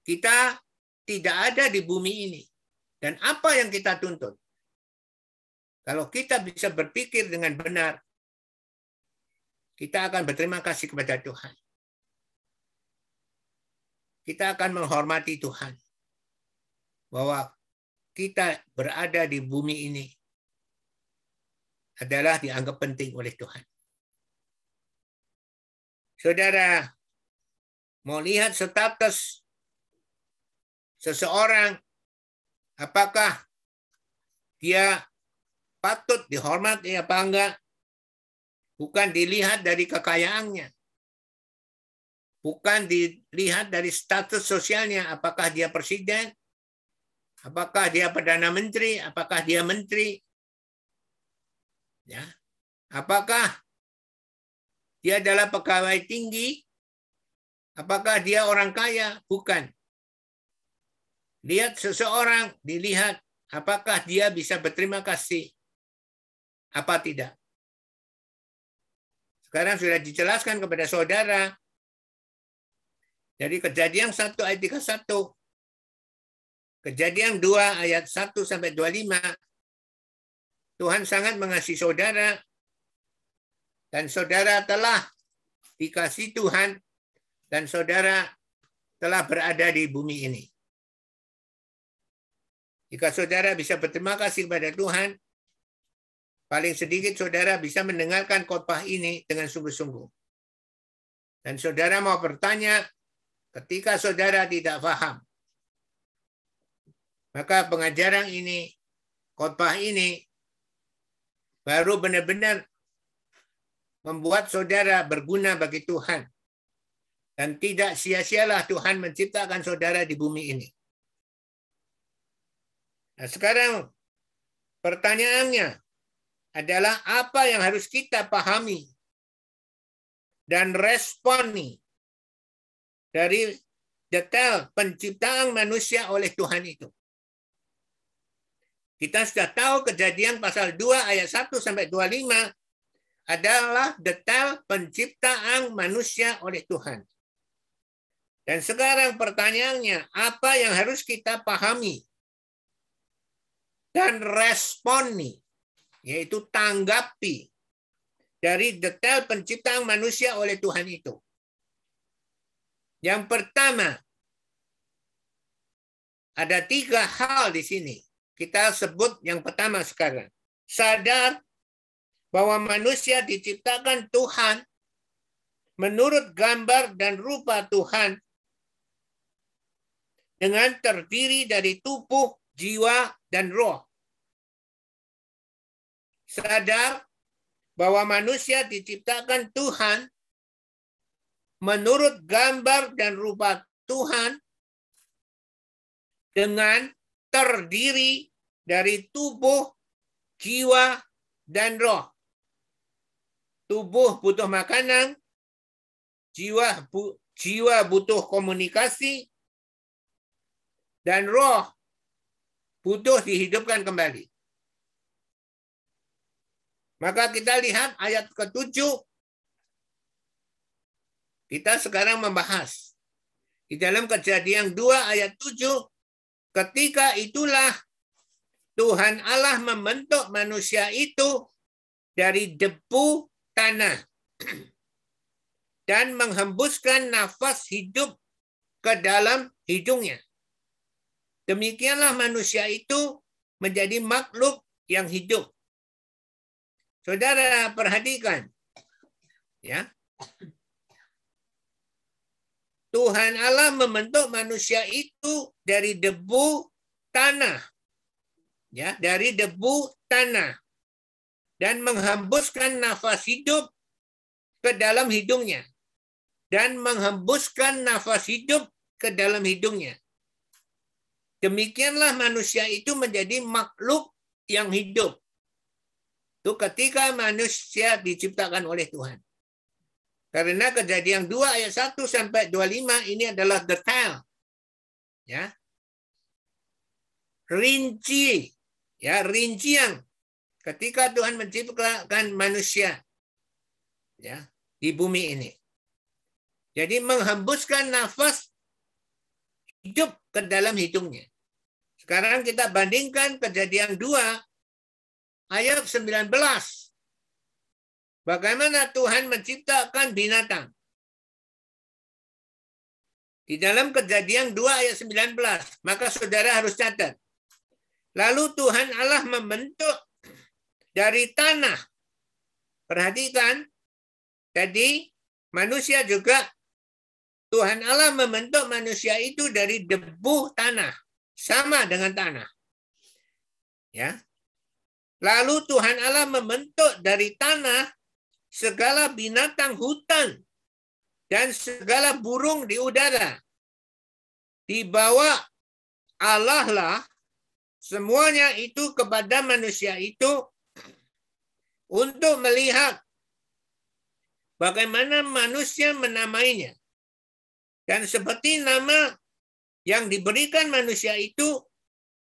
Kita tidak ada di bumi ini. Dan apa yang kita tuntut? Kalau kita bisa berpikir dengan benar, kita akan berterima kasih kepada Tuhan. Kita akan menghormati Tuhan. Bahwa kita berada di bumi ini adalah dianggap penting oleh Tuhan. Saudara, mau lihat status seseorang, apakah dia patut dihormati apa enggak? Bukan dilihat dari kekayaannya. Bukan dilihat dari status sosialnya. Apakah dia presiden? Apakah dia perdana menteri? Apakah dia menteri? Ya. Apakah Dia adalah pegawai tinggi. Apakah dia orang kaya? Bukan. Lihat seseorang, dilihat apakah dia bisa berterima kasih apa tidak. Sekarang sudah dijelaskan kepada saudara. Jadi Kejadian 1 ayat 31. Kejadian 2 ayat 1 sampai 25. Tuhan sangat mengasihi saudara dan saudara telah dikasihi Tuhan dan saudara telah berada di bumi ini. Jika saudara bisa berterima kasih kepada Tuhan, paling sedikit saudara bisa mendengarkan khotbah ini dengan sungguh-sungguh. Dan saudara mau bertanya ketika saudara tidak paham. Maka pengajaran ini, khotbah ini, baru benar-benar membuat saudara berguna bagi Tuhan. Dan tidak sia-sialah Tuhan menciptakan saudara di bumi ini. Nah, sekarang pertanyaannya adalah apa yang harus kita pahami dan responi dari detail penciptaan manusia oleh Tuhan itu. Kita sudah tahu Kejadian pasal 2 ayat 1 sampai 25 adalah detail penciptaan manusia oleh Tuhan. Dan sekarang pertanyaannya, apa yang harus kita pahami dan responi, yaitu tanggapi dari detail penciptaan manusia oleh Tuhan itu. Yang pertama, ada 3 hal di sini. Kita sebut yang pertama sekarang. Sadar bahwa manusia diciptakan Tuhan menurut gambar dan rupa Tuhan dengan terdiri dari tubuh, jiwa, dan roh. Sadar bahwa manusia diciptakan Tuhan menurut gambar dan rupa Tuhan dengan terdiri dari tubuh, jiwa, dan roh. Tubuh butuh makanan, jiwa butuh komunikasi, dan roh butuh dihidupkan kembali. Maka kita lihat ayat ke-7. Kita sekarang membahas. Di dalam Kejadian 2 ayat 7, ketika itulah Tuhan Allah membentuk manusia itu dari debu tanah dan menghembuskan nafas hidup ke dalam hidungnya. Demikianlah manusia itu menjadi makhluk yang hidup. Saudara perhatikan, ya, Tuhan Allah membentuk manusia itu dari debu tanah, ya, dari debu tanah, dan menghembuskan nafas hidup ke dalam hidungnya, dan menghembuskan nafas hidup ke dalam hidungnya. Demikianlah manusia itu menjadi makhluk yang hidup. Itu ketika manusia diciptakan oleh Tuhan. Karena Kejadian 2 ayat 1 sampai 25 ini adalah detail. Ya. Rinci, ya, rincian ketika Tuhan menciptakan manusia. Ya, di bumi ini. Jadi menghembuskan nafas hidup ke dalam hidungnya. Sekarang kita bandingkan Kejadian 2 ayat 19. Bagaimana Tuhan menciptakan binatang? Di dalam Kejadian 2 ayat 19, maka saudara harus catat. Lalu Tuhan Allah membentuk dari tanah. Perhatikan, tadi manusia juga Tuhan Allah membentuk manusia itu dari debu tanah, sama dengan tanah. Ya. Lalu Tuhan Allah membentuk dari tanah segala binatang hutan dan segala burung di udara. Dibawa Allah lah semuanya itu kepada manusia itu untuk melihat bagaimana manusia menamainya. Dan seperti nama yang diberikan manusia itu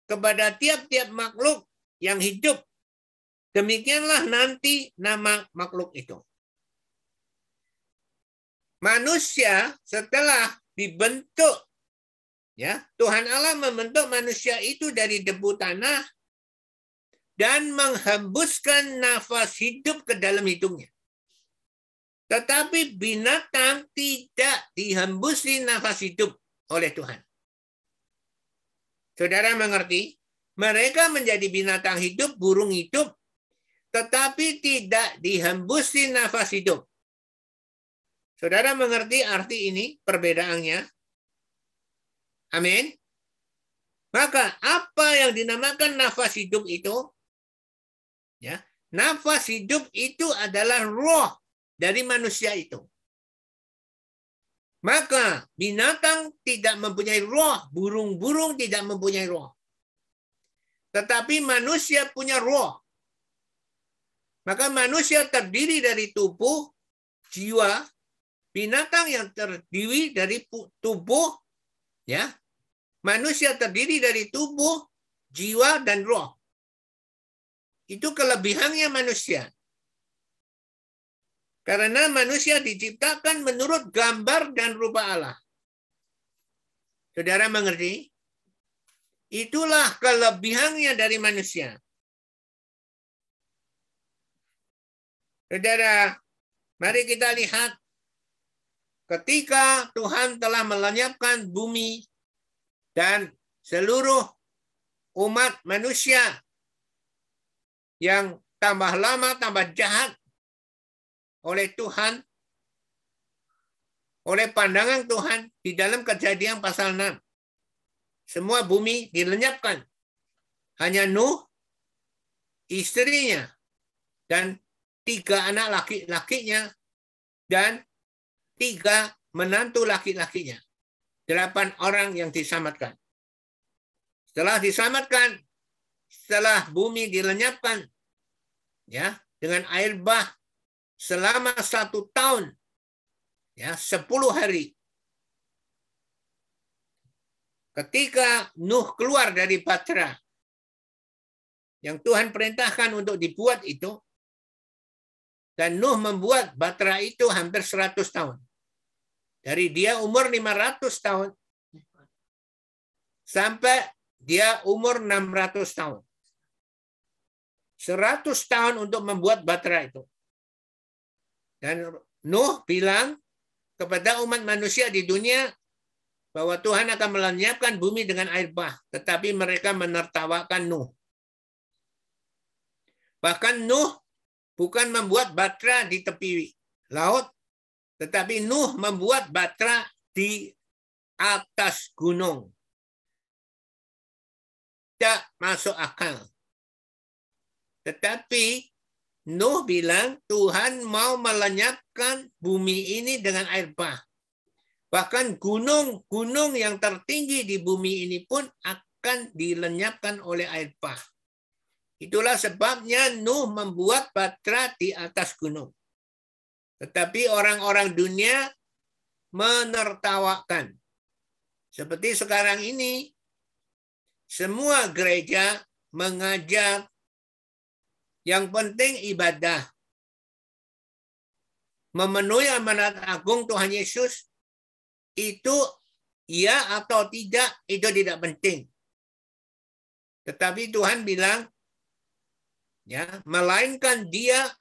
kepada tiap-tiap makhluk yang hidup, demikianlah nanti nama makhluk itu. Manusia setelah dibentuk, ya, Tuhan Allah membentuk manusia itu dari debu tanah dan menghembuskan nafas hidup ke dalam hidungnya. Tetapi binatang tidak dihembusi nafas hidup oleh Tuhan. Saudara mengerti? Mereka menjadi binatang hidup, burung hidup, tetapi tidak dihembusi nafas hidup. Saudara mengerti arti ini, perbedaannya? Amin. Maka apa yang dinamakan nafas hidup itu? Ya, nafas hidup itu adalah roh dari manusia itu. Maka binatang tidak mempunyai roh, burung-burung tidak mempunyai roh. Tetapi manusia punya roh. Maka manusia terdiri dari tubuh, jiwa. Binatang yang terdiri dari tubuh, ya, manusia terdiri dari tubuh, jiwa, dan roh. Itu kelebihannya manusia. Karena manusia diciptakan menurut gambar dan rupa Allah. Saudara mengerti? Itulah kelebihannya dari manusia. Saudara, mari kita lihat. Ketika Tuhan telah melenyapkan bumi dan seluruh umat manusia yang tambah lama tambah jahat oleh Tuhan, oleh pandangan Tuhan di dalam Kejadian pasal 6. Semua bumi dilenyapkan. Hanya Nuh, istrinya, dan 3 anak laki-lakinya, dan 3 menantu laki-lakinya. 8 orang yang diselamatkan. Setelah diselamatkan, setelah bumi dilenyapkan, ya, dengan air bah selama 1 tahun, ya, 10 hari. Ketika Nuh keluar dari Batra, yang Tuhan perintahkan untuk dibuat itu, dan Nuh membuat Batra itu hampir 100 tahun. Dari dia umur 500 tahun sampai dia umur 600 tahun. 100 tahun untuk membuat Batra itu. Dan Nuh bilang kepada umat manusia di dunia bahwa Tuhan akan melenyapkan bumi dengan air bah. Tetapi mereka menertawakan Nuh. Bahkan Nuh bukan membuat Batra di tepi laut, tetapi Nuh membuat Batra di atas gunung. Tidak masuk akal. Tetapi Nuh bilang Tuhan mau melenyapkan bumi ini dengan air bah. Bahkan gunung-gunung yang tertinggi di bumi ini pun akan dilenyapkan oleh air bah. Itulah sebabnya Nuh membuat Batra di atas gunung. Tetapi orang-orang dunia menertawakan. Seperti sekarang ini, semua gereja mengajar yang penting ibadah. Memenuhi amanat agung Tuhan Yesus, itu iya atau tidak, itu tidak penting. Tetapi Tuhan bilang, ya, melainkan dia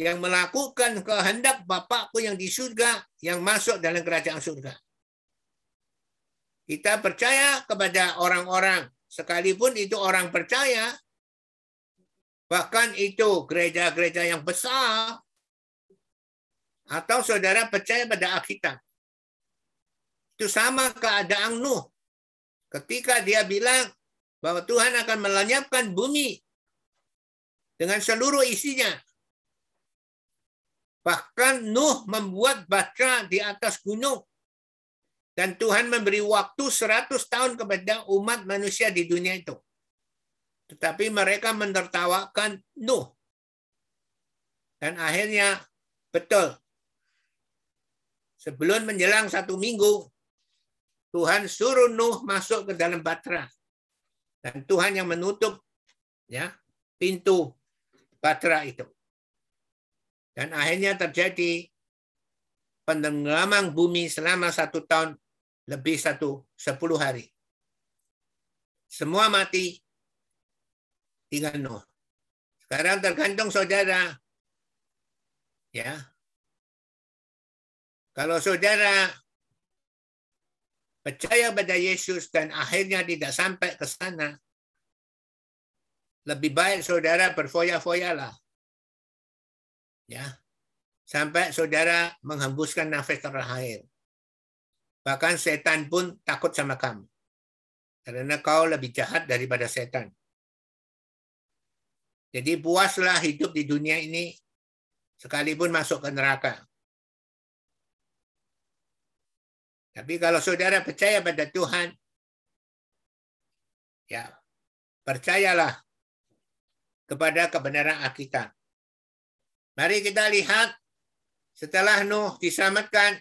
yang melakukan kehendak Bapakku yang di surga, yang masuk dalam kerajaan surga. Kita percaya kepada orang-orang, sekalipun itu orang percaya, bahkan itu gereja-gereja yang besar, atau saudara percaya pada Alkitab. Itu sama keadaan Nuh. Ketika dia bilang bahwa Tuhan akan melenyapkan bumi dengan seluruh isinya. Bahkan Nuh membuat Batra di atas gunung. Dan Tuhan memberi waktu 100 tahun kepada umat manusia di dunia itu. Tetapi mereka menertawakan Nuh. Dan akhirnya betul sebelum menjelang 1 minggu, Tuhan suruh Nuh masuk ke dalam batra. Dan Tuhan yang menutup pintu batra itu. Dan akhirnya terjadi pendengaman bumi selama 1 tahun lebih 10 hari. Semua mati, tinggal Nuh. Sekarang tergantung saudara. Kalau saudara percaya pada Yesus dan akhirnya tidak sampai ke sana, lebih baik saudara berfoya-foyalah. Sampai saudara menghembuskan nafas terakhir. Bahkan setan pun takut sama kamu. Karena kau lebih jahat daripada setan. Jadi puaslah hidup di dunia ini sekalipun masuk ke neraka. Tapi kalau saudara percaya pada Tuhan, percayalah kepada kebenaran Alkitab. Mari kita lihat setelah Nuh diselamatkan,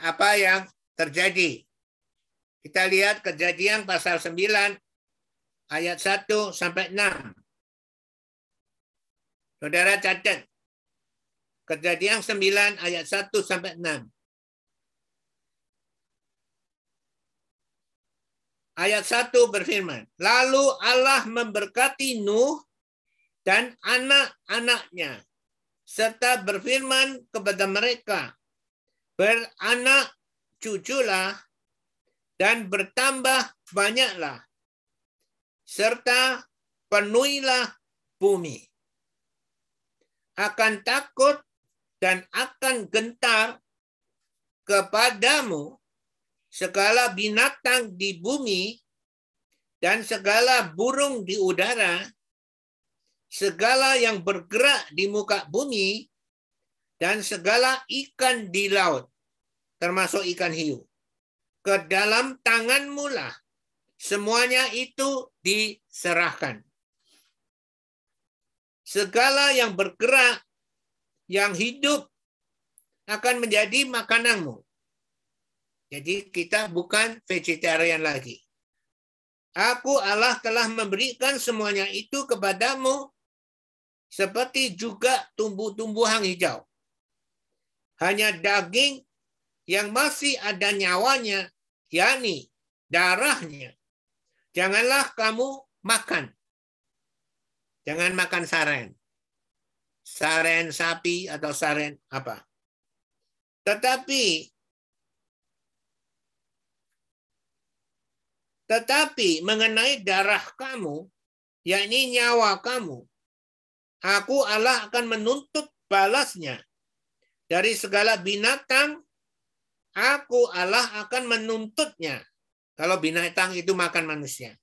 apa yang terjadi. Kita lihat Kejadian pasal 9 ayat 1 sampai 6. Saudara catat. Kejadian 9 ayat 1 sampai 6. Ayat 1 berfirman, lalu Allah memberkati Nuh dan anak-anaknya, serta berfirman kepada mereka, beranak cuculah dan bertambah banyaklah, serta penuhilah bumi. Akan takut dan akan gentar kepadamu segala binatang di bumi dan segala burung di udara, segala yang bergerak di muka bumi, dan segala ikan di laut, termasuk ikan hiu. Ke dalam tanganmu lah semuanya itu diserahkan. Segala yang bergerak, yang hidup, akan menjadi makananmu. Jadi kita bukan vegetarian lagi. Aku Allah telah memberikan semuanya itu kepadamu, seperti juga tumbuh-tumbuhan hijau. Hanya daging yang masih ada nyawanya, yakni darahnya, janganlah kamu makan. Jangan makan saren. Saren sapi atau saren apa. Tetapi mengenai darah kamu, yakni nyawa kamu, aku Allah akan menuntut balasnya. Dari segala binatang, aku Allah akan menuntutnya. Kalau binatang itu makan manusia.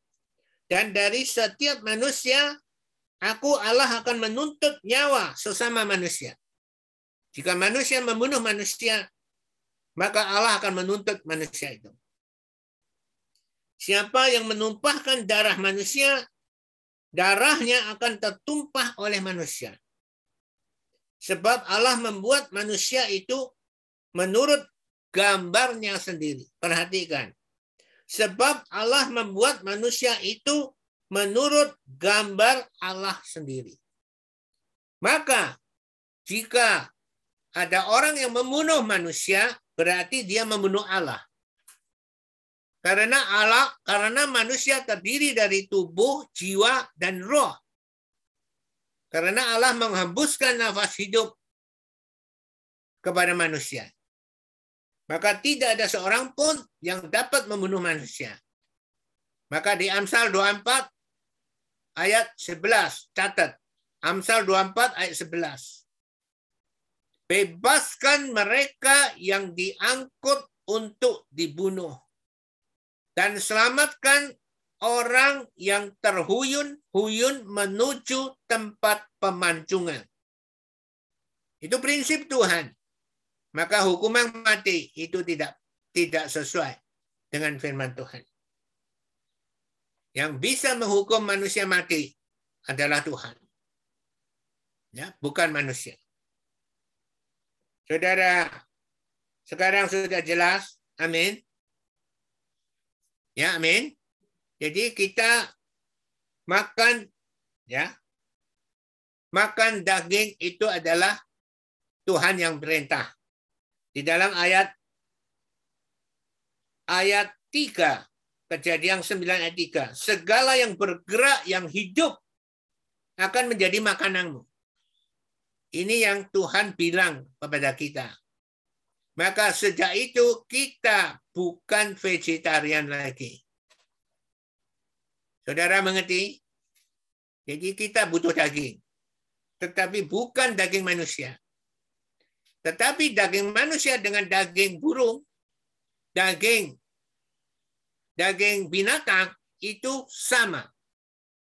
Dan dari setiap manusia, aku Allah akan menuntut nyawa sesama manusia. Jika manusia membunuh manusia, maka Allah akan menuntut manusia itu. Siapa yang menumpahkan darah manusia, darahnya akan tertumpah oleh manusia. Sebab Allah membuat manusia itu menurut gambarnya sendiri. Perhatikan. Sebab Allah membuat manusia itu menurut gambar Allah sendiri. Maka jika ada orang yang membunuh manusia, berarti dia membunuh Allah. Karena manusia terdiri dari tubuh, jiwa, dan roh. Karena Allah menghembuskan nafas hidup kepada manusia. Maka tidak ada seorang pun yang dapat membunuh manusia. Maka di Amsal 24 ayat 11, catat. Amsal 24 ayat 11. Bebaskan mereka yang diangkut untuk dibunuh. Dan selamatkan orang yang terhuyun-huyun menuju tempat pemancungan. Itu prinsip Tuhan. Maka hukuman mati itu tidak sesuai dengan firman Tuhan. Yang bisa menghukum manusia mati adalah Tuhan. Bukan manusia. Saudara, sekarang sudah jelas? Amin. Ya, amin. Jadi kita makan, ya, makan daging itu adalah Tuhan yang perintah. Di dalam ayat 3, Kejadian 9 ayat 3, segala yang bergerak, yang hidup, akan menjadi makananmu. Ini yang Tuhan bilang kepada kita. Maka sejak itu kita bukan vegetarian lagi. Saudara mengerti? Jadi kita butuh daging. Tetapi bukan daging manusia. Tetapi daging manusia dengan daging burung, daging binatang itu sama.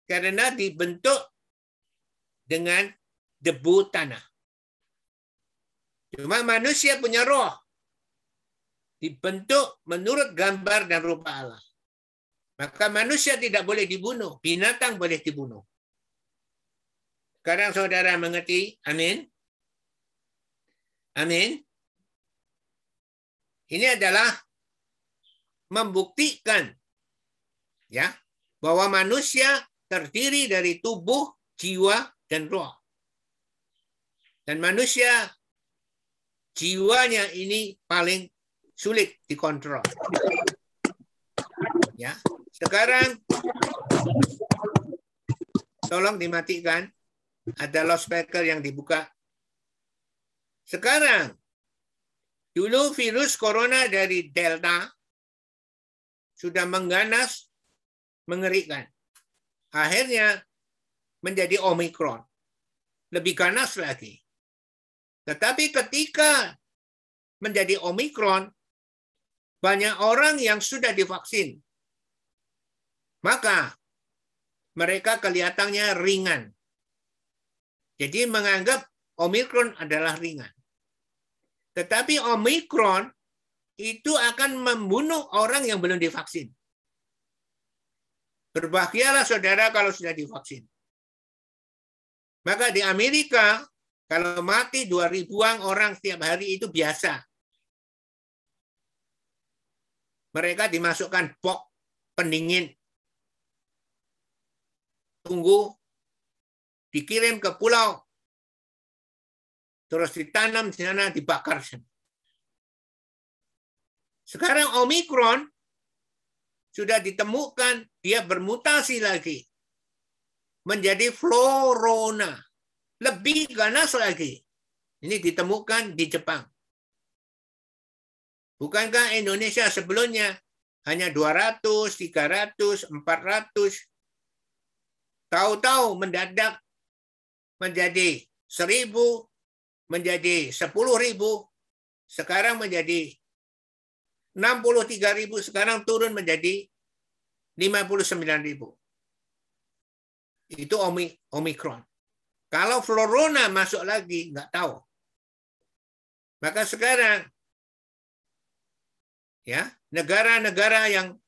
Karena dibentuk dengan debu tanah. Cuma manusia punya roh. Dibentuk menurut gambar dan rupa Allah. Maka manusia tidak boleh dibunuh. Binatang boleh dibunuh. Sekarang saudara mengerti? Amin. Amin. Ini adalah membuktikan, ya, bahwa manusia terdiri dari tubuh, jiwa, dan roh. Dan manusia, jiwanya ini paling sulit dikontrol. Ya, sekarang tolong dimatikan, ada loudspeaker yang dibuka. Sekarang dulu virus corona dari Delta sudah mengganas, mengerikan. Akhirnya menjadi Omicron. Lebih ganas lagi. Tetapi ketika menjadi Omicron, banyak orang yang sudah divaksin. Maka mereka kelihatannya ringan. Jadi menganggap Omicron adalah ringan. Tetapi Omicron itu akan membunuh orang yang belum divaksin. Berbahagialah saudara kalau sudah divaksin. Maka di Amerika, kalau mati 2.000-an orang setiap hari itu biasa. Mereka dimasukkan box pendingin. Tunggu, dikirim ke pulau, terus ditanam di sana, dibakar. Sekarang Omicron sudah ditemukan, dia bermutasi lagi, menjadi florona, lebih ganas lagi. Ini ditemukan di Jepang. Bukankah Indonesia sebelumnya hanya 200, 300, 400? Tahu-tahu mendadak menjadi 1.000, menjadi 10.000, sekarang menjadi 63.000, sekarang turun menjadi 59.000. Itu Omicron. Kalau florona masuk lagi, nggak tahu. Maka sekarang, ya, negara-negara yang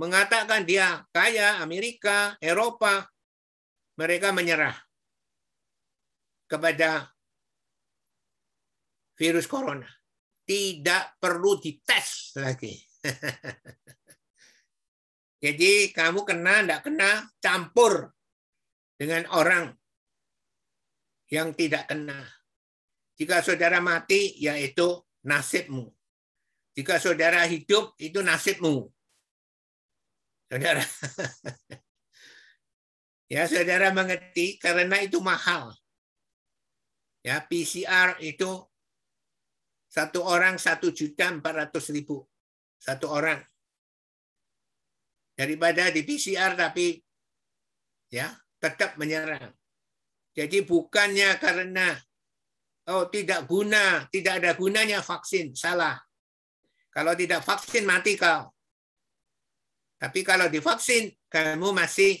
mengatakan dia kaya, Amerika, Eropa, mereka menyerah kepada virus corona. Tidak perlu dites lagi. Jadi kamu kena, tidak kena, campur dengan orang yang tidak kena. Jika saudara mati, yaitu nasibmu. Jika saudara hidup, itu nasibmu. Saudara, ya saudara mengerti, karena itu mahal. Ya, PCR itu satu orang 1.400.000 satu orang. Daripada di PCR tapi ya tetap menyerang. Jadi bukannya karena tidak ada gunanya vaksin, salah. Kalau tidak vaksin mati kau. Tapi kalau divaksin, kamu masih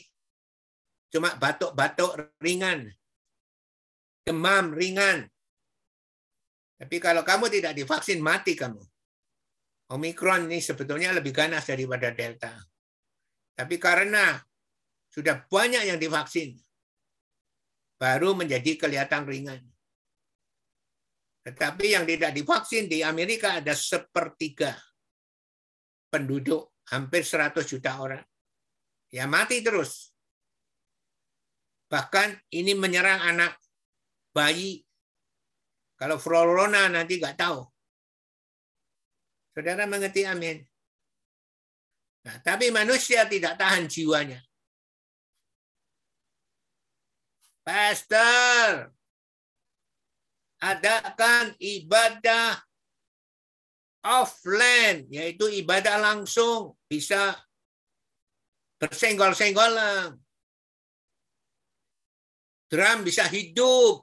cuma batuk-batuk ringan. Demam ringan. Tapi kalau kamu tidak divaksin, mati kamu. Omicron ini sebetulnya lebih ganas daripada Delta. Tapi karena sudah banyak yang divaksin, baru menjadi kelihatan ringan. Tetapi yang tidak divaksin di Amerika ada 1/3 penduduk, hampir 100 juta orang. Ya mati terus. Bahkan ini menyerang anak bayi. Kalau florona nanti nggak tahu. Saudara mengerti, amin. Nah, tapi manusia tidak tahan jiwanya. Pastor, adakan ibadah offline, yaitu ibadah langsung, bisa bersenggol-senggolan. Drum bisa hidup,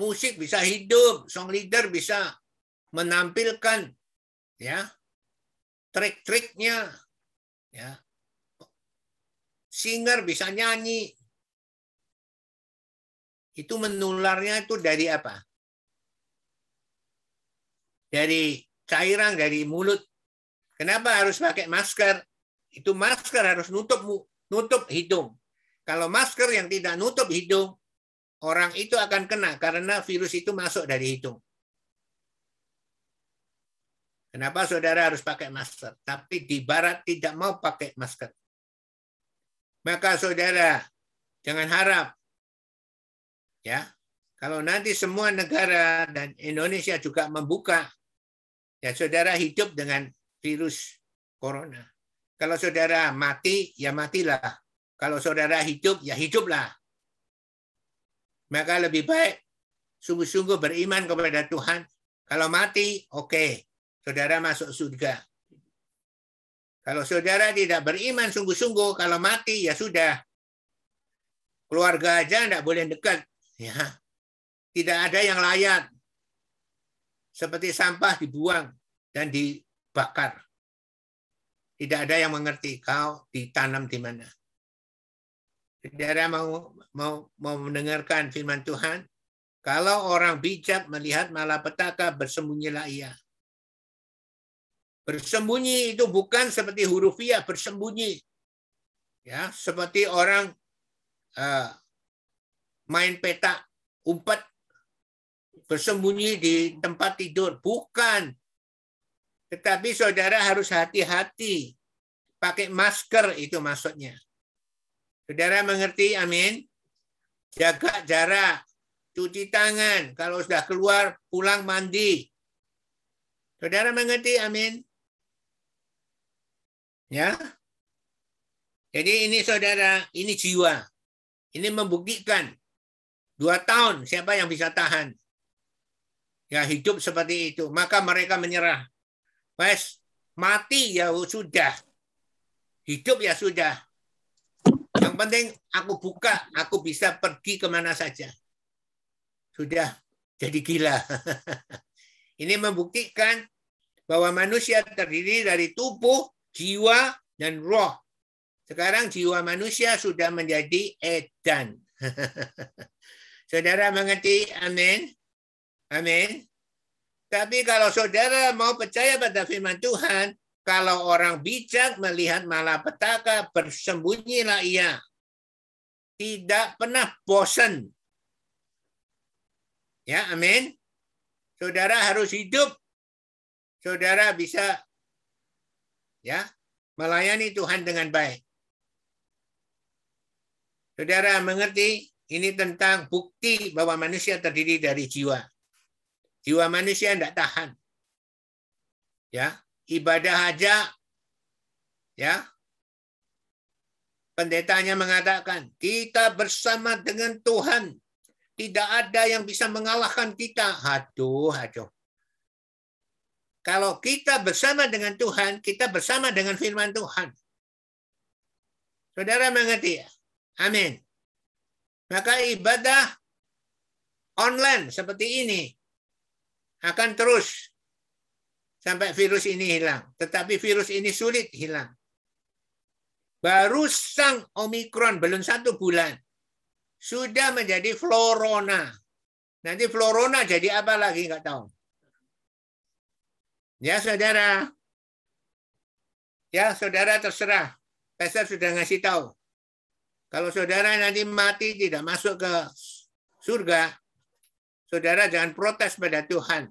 musik bisa hidup, song leader bisa menampilkan ya trik-triknya, ya. Singer bisa nyanyi. Itu menularnya itu dari apa? Dari cairan, dari mulut. Kenapa harus pakai masker? Itu masker harus nutup hidung. Kalau masker yang tidak nutup hidung, orang itu akan kena karena virus itu masuk dari hidung. Kenapa saudara harus pakai masker? Tapi di barat tidak mau pakai masker. Maka saudara jangan harap ya, kalau nanti semua negara dan Indonesia juga membuka, ya saudara hidup dengan virus corona. Kalau saudara mati, ya matilah. Kalau saudara hidup, ya hiduplah. Maka lebih baik sungguh-sungguh beriman kepada Tuhan. Kalau mati, oke, saudara masuk surga. Kalau saudara tidak beriman sungguh-sungguh, kalau mati, ya sudah. Keluarga aja tidak boleh dekat. Ya, tidak ada yang layak. Seperti sampah dibuang dan dibakar. Tidak ada yang mengerti kau ditanam di mana. Saudara mau mendengarkan firman Tuhan? Kalau orang bijak melihat malapetaka, bersembunyilah ia. Bersembunyi itu bukan seperti hurufiah, bersembunyi. Ya, seperti orang main petak, umpet, bersembunyi di tempat tidur. Bukan. Tetapi saudara harus hati-hati. Pakai masker itu maksudnya. Saudara mengerti, amin? Jaga jarak. Cuci tangan. Kalau sudah keluar, pulang mandi. Saudara mengerti, amin? Ya. Jadi ini saudara, ini jiwa. Ini membuktikan 2 tahun, siapa yang bisa tahan? Ya hidup seperti itu. Maka mereka menyerah. Wes, mati ya sudah. Hidup ya sudah. Yang penting aku buka, aku bisa pergi kemana saja. Sudah jadi gila. Ini membuktikan bahwa manusia terdiri dari tubuh, jiwa, dan roh. Sekarang jiwa manusia sudah menjadi Eden. Saudara mengerti, amin? Amin. Tapi kalau saudara mau percaya pada firman Tuhan, kalau orang bijak melihat malapetaka, bersembunyilah ia. Tidak pernah bosan. Ya, amin. Saudara harus hidup. Saudara bisa ya melayani Tuhan dengan baik. Saudara mengerti? Ini tentang bukti bahwa manusia terdiri dari jiwa. Jiwa manusia tidak tahan. Ya, ibadah aja. Ya. Pendetanya mengatakan, kita bersama dengan Tuhan. Tidak ada yang bisa mengalahkan kita. Aduh. Kalau kita bersama dengan Tuhan, kita bersama dengan firman Tuhan. Saudara mengerti ya? Amin. Maka ibadah online seperti ini akan terus sampai virus ini hilang. Tetapi virus ini sulit hilang. Baru sang Omicron belum 1 bulan. Sudah menjadi florona. Nanti florona jadi apa lagi nggak tahu. Ya saudara. Ya saudara terserah. Pastor sudah ngasih tahu. Kalau saudara nanti mati tidak masuk ke surga, Saudara jangan protes pada Tuhan.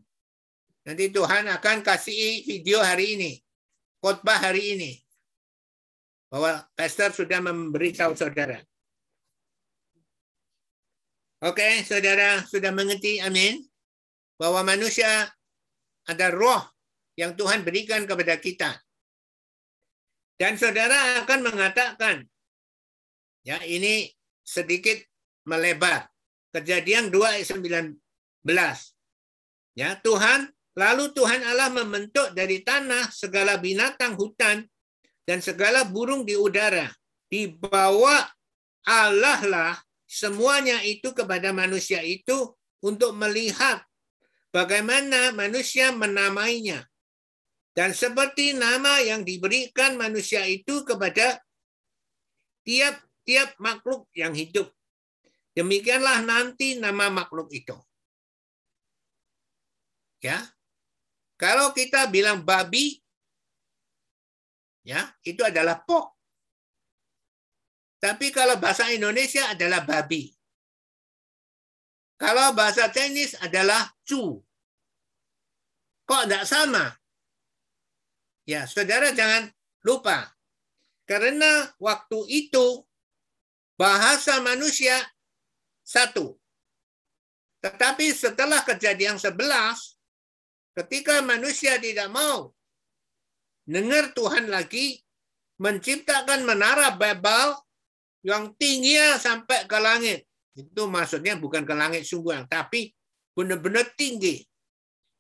Nanti Tuhan akan kasih video hari ini. Khotbah hari ini. Bahwa pastor sudah memberitahu saudara. Oke, saudara sudah mengerti, amin. Bahwa manusia ada roh yang Tuhan berikan kepada kita. Dan saudara akan mengatakan, ya ini sedikit melebar. Kejadian 2:19. Ya, Lalu Tuhan Allah membentuk dari tanah segala binatang hutan dan segala burung di udara. Dibawa Allah lah semuanya itu kepada manusia itu untuk melihat bagaimana manusia menamainya. Dan seperti nama yang diberikan manusia itu kepada tiap-tiap makhluk yang hidup. Demikianlah nanti nama makhluk itu. Ya. Kalau kita bilang babi, ya itu adalah pok. Tapi kalau bahasa Indonesia adalah babi. Kalau bahasa Chinese adalah cu. Kok tidak sama? Ya, saudara jangan lupa. Karena waktu itu bahasa manusia satu. Tetapi setelah kejadian 11, ketika manusia tidak mau dengar Tuhan lagi, menciptakan menara Babel yang tingginya sampai ke langit. Itu maksudnya bukan ke langit sungguhan, tapi benar-benar tinggi.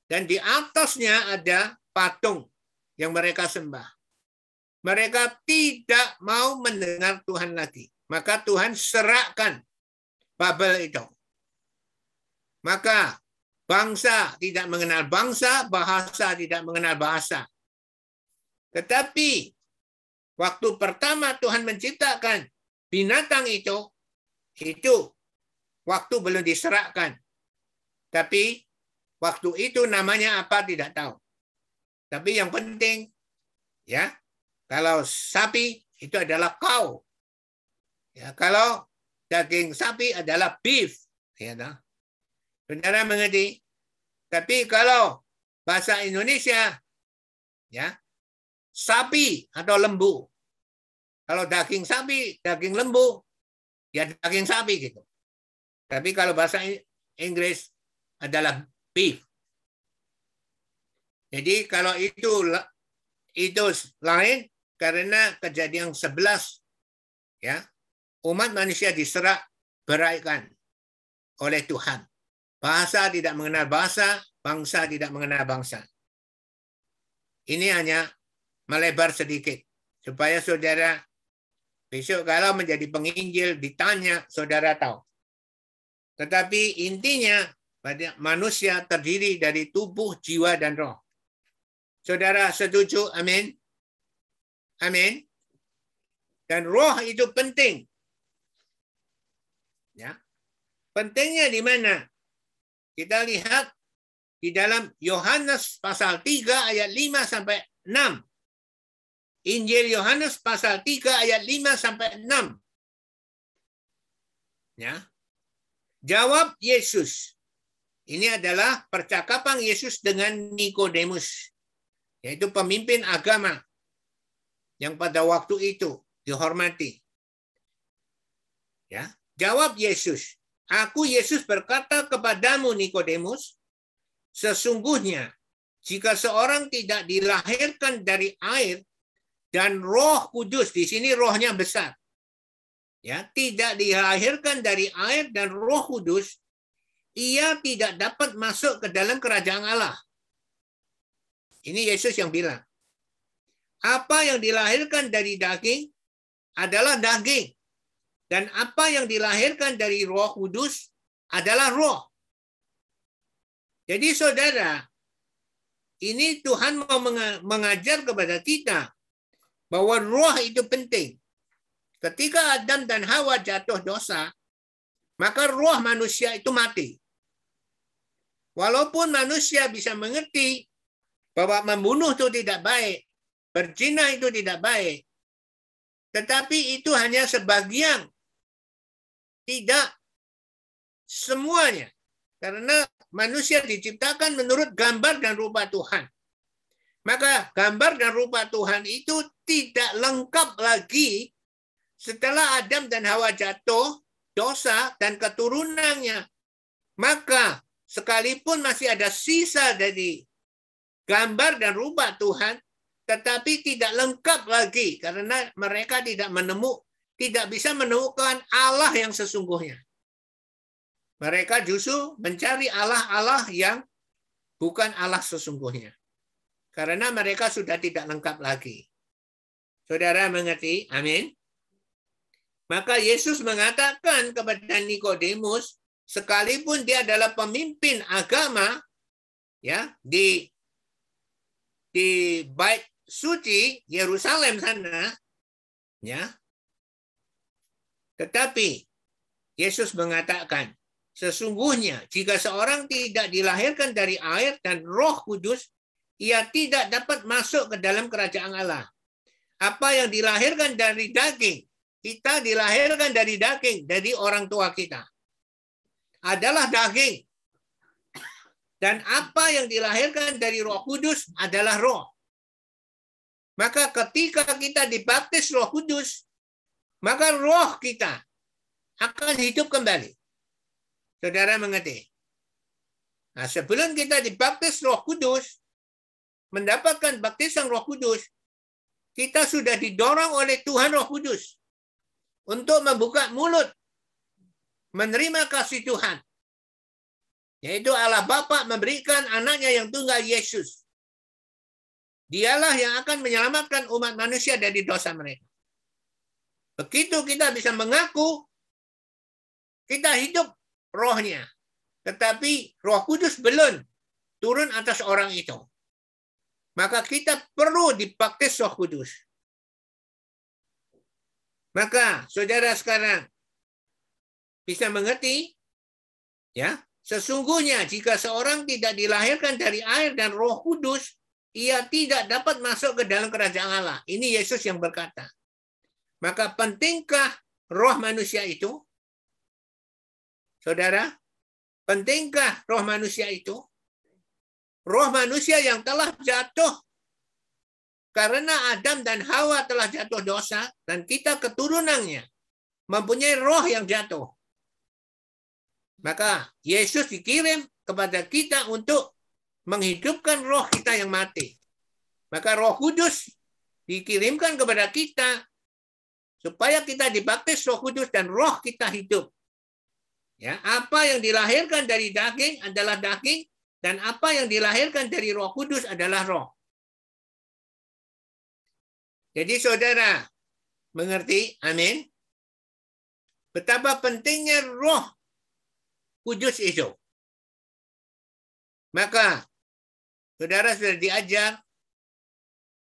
Dan di atasnya ada patung yang mereka sembah. Mereka tidak mau mendengar Tuhan lagi. Maka Tuhan serakkan Babel itu. Maka bangsa tidak mengenal bangsa, bahasa tidak mengenal bahasa. Tetapi waktu pertama Tuhan menciptakan binatang itu waktu belum diserahkan. Tapi waktu itu namanya apa tidak tahu. Tapi yang penting, ya kalau sapi itu adalah cow. Ya, kalau daging sapi adalah beef. Ya, saudara mengerti? Tapi kalau bahasa Indonesia, ya sapi atau lembu. Kalau daging sapi, daging lembu, ya daging sapi gitu. Tapi kalau bahasa Inggris adalah beef. Jadi kalau itu lain, karena kejadian 11, ya umat manusia diserak beraikan oleh Tuhan. Bahasa tidak mengenal bahasa, bangsa tidak mengenal bangsa. Ini hanya melebar sedikit. Supaya saudara besok kalau menjadi penginjil ditanya, saudara tahu. Tetapi intinya manusia terdiri dari tubuh, jiwa, dan roh. Saudara setuju? Amin. Amin. Dan roh itu penting. Ya. Pentingnya di mana? Kita lihat di dalam Yohanes pasal 3 ayat 5 sampai 6. Injil Yohanes pasal 3 ayat 5 sampai 6. Ya. Jawab Yesus. Ini adalah percakapan Yesus dengan Nikodemus, yaitu pemimpin agama yang pada waktu itu dihormati. Ya, jawab Yesus. Aku Yesus berkata kepadamu Nikodemus, sesungguhnya jika seorang tidak dilahirkan dari air dan Roh Kudus, di sini rohnya besar. Ya, tidak dilahirkan dari air dan Roh Kudus, ia tidak dapat masuk ke dalam kerajaan Allah. Ini Yesus yang bilang. Apa yang dilahirkan dari daging adalah daging. Dan apa yang dilahirkan dari Roh Kudus adalah roh. Jadi saudara, ini Tuhan mau mengajar kepada kita bahwa roh itu penting. Ketika Adam dan Hawa jatuh dosa, maka roh manusia itu mati. Walaupun manusia bisa mengerti bahwa membunuh itu tidak baik, berzina itu tidak baik, tetapi itu hanya sebagian. Tidak semuanya. Karena manusia diciptakan menurut gambar dan rupa Tuhan. Maka gambar dan rupa Tuhan itu tidak lengkap lagi setelah Adam dan Hawa jatuh, dosa, dan keturunannya. Maka sekalipun masih ada sisa dari gambar dan rupa Tuhan, tetapi tidak lengkap lagi karena mereka tidak bisa menemukan Allah yang sesungguhnya. Mereka justru mencari Allah-Allah yang bukan Allah sesungguhnya. Karena mereka sudah tidak lengkap lagi. Saudara mengerti? Amin. Maka Yesus mengatakan kepada Nikodemus, sekalipun dia adalah pemimpin agama ya di bait suci Yerusalem sana ya. Tetapi Yesus mengatakan, sesungguhnya jika seorang tidak dilahirkan dari air dan Roh Kudus, ia tidak dapat masuk ke dalam kerajaan Allah. Apa yang dilahirkan dari daging, kita dilahirkan dari daging, dari orang tua kita, adalah daging. Dan apa yang dilahirkan dari Roh Kudus adalah roh. Maka ketika kita dibaptis Roh Kudus, maka roh kita akan hidup kembali. Saudara mengerti? Nah, sebelum kita dibaptis Roh Kudus, mendapatkan baptisan Roh Kudus, kita sudah didorong oleh Tuhan Roh Kudus untuk membuka mulut, menerima kasih Tuhan. Yaitu Allah Bapa memberikan anaknya yang tunggal Yesus. Dialah yang akan menyelamatkan umat manusia dari dosa mereka. Begitu kita bisa mengaku, kita hidup rohnya. Tetapi Roh Kudus belum turun atas orang itu. Maka kita perlu dibaptis Roh Kudus. Maka saudara sekarang bisa mengerti, ya, sesungguhnya jika seorang tidak dilahirkan dari air dan Roh Kudus, ia tidak dapat masuk ke dalam kerajaan Allah. Ini Yesus yang berkata. Maka pentingkah roh manusia itu? Saudara, pentingkah roh manusia itu? Roh manusia yang telah jatuh karena Adam dan Hawa telah jatuh dosa dan kita keturunannya mempunyai roh yang jatuh. Maka Yesus dikirim kepada kita untuk menghidupkan roh kita yang mati. Maka Roh Kudus dikirimkan kepada kita supaya kita dibaptis Roh Kudus dan roh kita hidup. Ya, apa yang dilahirkan dari daging adalah daging dan apa yang dilahirkan dari Roh Kudus adalah roh. Jadi saudara, mengerti? Amin. Betapa pentingnya Roh Kudus itu. Maka, saudara sudah diajar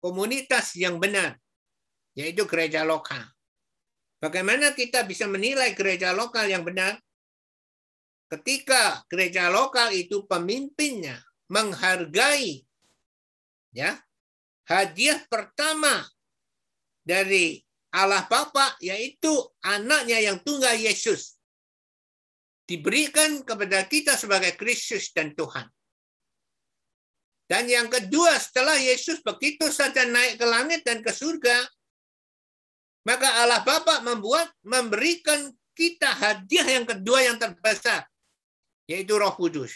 komunitas yang benar, yaitu gereja lokal. Bagaimana kita bisa menilai gereja lokal yang benar? Ketika gereja lokal itu pemimpinnya menghargai ya, hadiah pertama dari Allah Bapa, yaitu anaknya yang tunggal Yesus, diberikan kepada kita sebagai Kristus dan Tuhan. Dan yang kedua, setelah Yesus begitu saja naik ke langit dan ke surga, maka Allah Bapa memberikan kita hadiah yang kedua yang terbesar, yaitu Roh Kudus.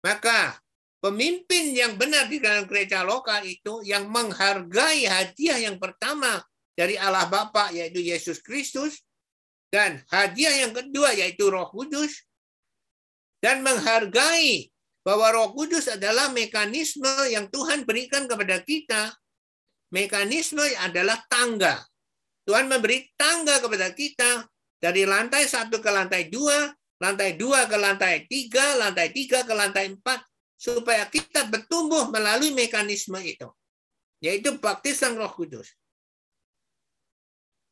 Maka pemimpin yang benar di dalam gereja lokal itu yang menghargai hadiah yang pertama dari Allah Bapa, yaitu Yesus Kristus, dan hadiah yang kedua yaitu Roh Kudus, dan menghargai bahwa Roh Kudus adalah mekanisme yang Tuhan berikan kepada kita. Mekanisme adalah tangga. Tuhan memberi tangga kepada kita dari lantai 1 ke lantai 2, lantai 2 ke lantai 3, lantai 3 ke lantai 4, supaya kita bertumbuh melalui mekanisme itu, yaitu baptisan Roh Kudus.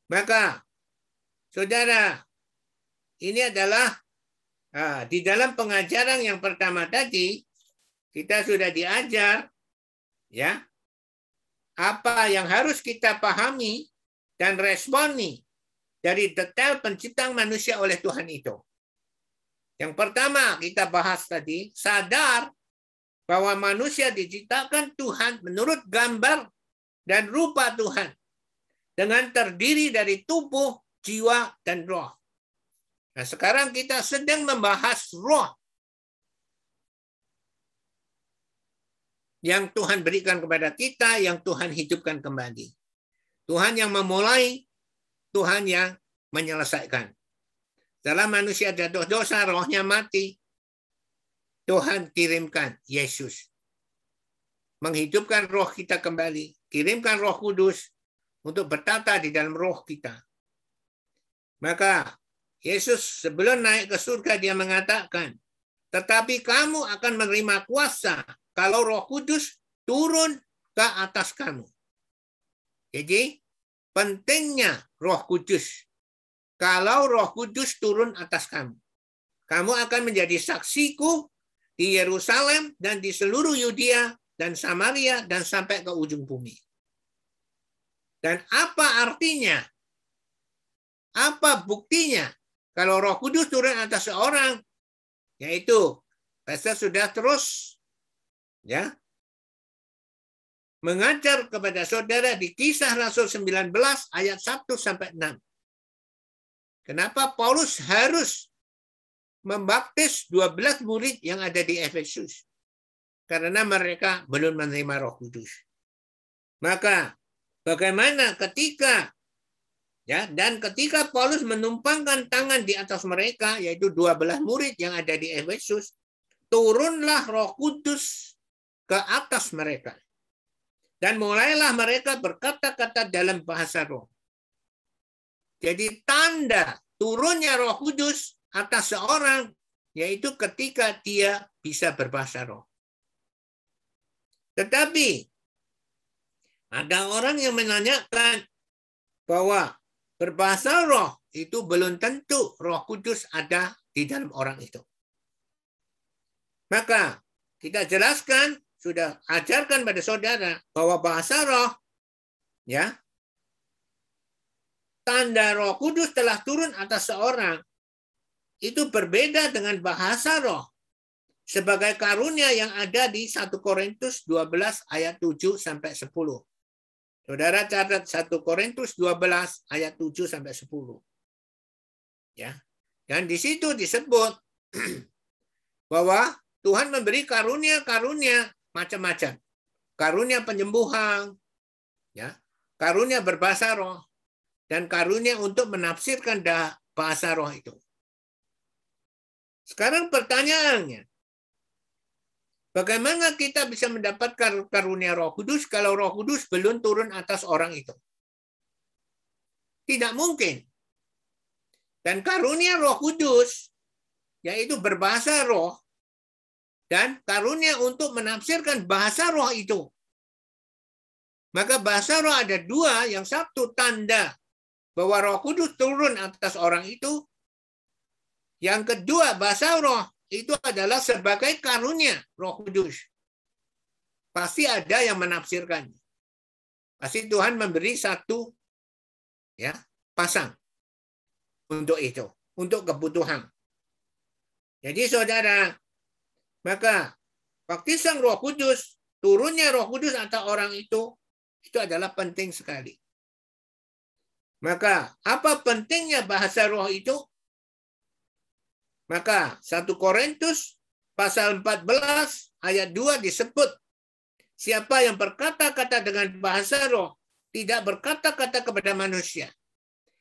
Maka, saudara, ini adalah di dalam pengajaran yang pertama tadi, kita sudah diajar ya apa yang harus kita pahami dan responi dari detail penciptaan manusia oleh Tuhan itu. Yang pertama kita bahas tadi, sadar bahwa manusia diciptakan Tuhan menurut gambar dan rupa Tuhan dengan terdiri dari tubuh, jiwa, dan roh. Nah, sekarang kita sedang membahas roh yang Tuhan berikan kepada kita, yang Tuhan hidupkan kembali. Tuhan yang memulai, Tuhan yang menyelesaikan. Dalam manusia jatuh dosa, rohnya mati. Tuhan kirimkan Yesus. Menghidupkan roh kita kembali. Kirimkan Roh Kudus untuk bertata di dalam roh kita. Maka Yesus sebelum naik ke surga, dia mengatakan, tetapi kamu akan menerima kuasa kalau Roh Kudus turun ke atas kamu. Jadi pentingnya Roh Kudus. Kalau Roh Kudus turun atas kamu, kamu akan menjadi saksiku di Yerusalem dan di seluruh Yudea dan Samaria dan sampai ke ujung bumi. Dan apa artinya? Apa buktinya kalau Roh Kudus turun atas seorang? Yaitu Pastor sudah terus ya mengajar kepada saudara di Kisah Rasul 19 ayat 1 sampai 6. Kenapa Paulus harus membaptis 12 murid yang ada di Efesus? Karena mereka belum menerima Roh Kudus. Maka bagaimana ketika ketika Paulus menumpangkan tangan di atas mereka, yaitu 12 murid yang ada di Efesus, turunlah Roh Kudus ke atas mereka. Dan mulailah mereka berkata-kata dalam bahasa roh. Jadi tanda turunnya Roh Kudus atas seorang, yaitu ketika dia bisa berbahasa roh. Tetapi ada orang yang menanyakan bahwa berbahasa roh itu belum tentu Roh Kudus ada di dalam orang itu. Maka kita jelaskan, sudah ajarkan pada saudara bahwa bahasa roh, tanda Roh Kudus telah turun atas seorang itu berbeda dengan bahasa roh sebagai karunia yang ada di 1 Korintus 12 ayat 7 sampai 10. Saudara catat 1 Korintus 12 ayat 7 sampai 10. Ya. Dan di situ disebut bahwa Tuhan memberi karunia-karunia macam-macam. Karunia penyembuhan, karunia berbahasa roh, dan karunia untuk menafsirkan bahasa roh itu. Sekarang pertanyaannya, bagaimana kita bisa mendapatkan karunia Roh Kudus kalau Roh Kudus belum turun atas orang itu? Tidak mungkin. Dan karunia Roh Kudus, yaitu berbahasa roh, dan karunia untuk menafsirkan bahasa roh itu. Maka bahasa roh ada dua, yang satu tanda bahwa Roh Kudus turun atas orang itu. Yang kedua, bahasa roh itu adalah sebagai karunia Roh Kudus. Pasti ada yang menafsirkannya. Pasti Tuhan memberi satu pasang untuk itu, untuk kebutuhan. Jadi saudara, maka baptisan Roh Kudus, turunnya Roh Kudus atas orang itu adalah penting sekali. Maka apa pentingnya bahasa roh itu? Maka 1 Korintus pasal 14 ayat 2 disebut, siapa yang berkata-kata dengan bahasa roh tidak berkata-kata kepada manusia.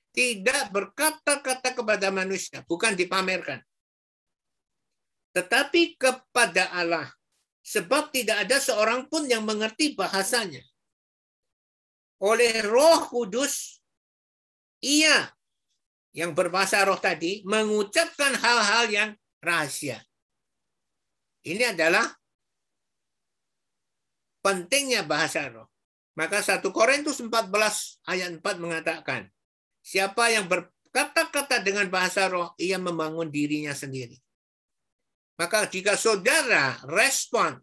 Tidak berkata-kata kepada manusia, bukan dipamerkan. Tetapi kepada Allah, sebab tidak ada seorang pun yang mengerti bahasanya. Oleh Roh Kudus, ia yang berbahasa roh tadi mengucapkan hal-hal yang rahasia. Ini adalah pentingnya bahasa roh. Maka 1 Korintus 14 ayat 4 mengatakan, siapa yang berkata-kata dengan bahasa roh, ia membangun dirinya sendiri. Maka jika saudara respon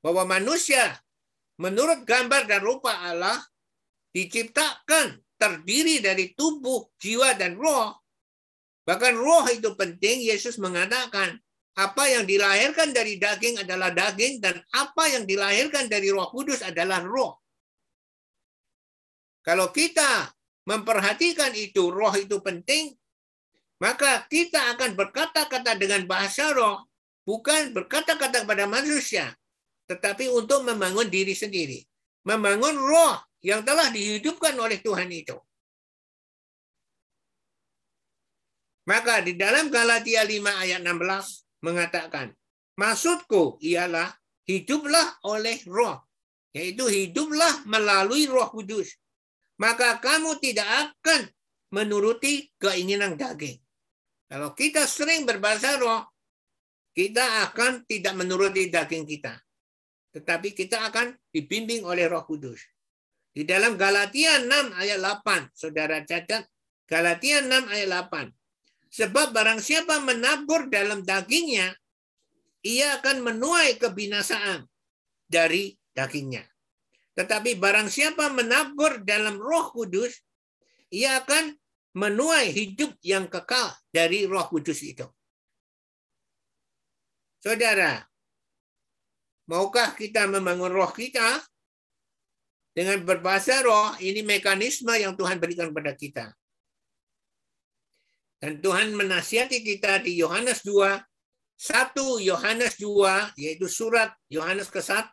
bahwa manusia menurut gambar dan rupa Allah diciptakan terdiri dari tubuh, jiwa, dan roh, Bahkan roh itu penting, Yesus mengatakan, apa yang dilahirkan dari daging adalah daging, dan apa yang dilahirkan dari Roh Kudus adalah roh. Kalau kita memperhatikan itu, roh itu penting, maka kita akan berkata-kata dengan bahasa roh, bukan berkata-kata kepada manusia, tetapi untuk membangun diri sendiri. Membangun roh yang telah dihidupkan oleh Tuhan itu. Maka di dalam Galatia 5 ayat 16 mengatakan, maksudku ialah hiduplah oleh roh, yaitu hiduplah melalui Roh Kudus. Maka kamu tidak akan menuruti keinginan daging. Kalau kita sering berbahasa roh, kita akan tidak menuruti daging kita. Tetapi kita akan dibimbing oleh Roh Kudus. Di dalam Galatia 6 ayat 8, saudara catat, Galatia 6 ayat 8. Sebab barang siapa menabur dalam dagingnya, ia akan menuai kebinasaan dari dagingnya. Tetapi barang siapa menabur dalam Roh Kudus, ia akan menuai hidup yang kekal dari Roh Kudus itu. Saudara, maukah kita membangun roh kita? Dengan berbahasa roh, ini mekanisme yang Tuhan berikan kepada kita. Dan Tuhan menasihati kita di Yohanes 2, 1 Yohanes 2, yaitu surat Yohanes ke-1,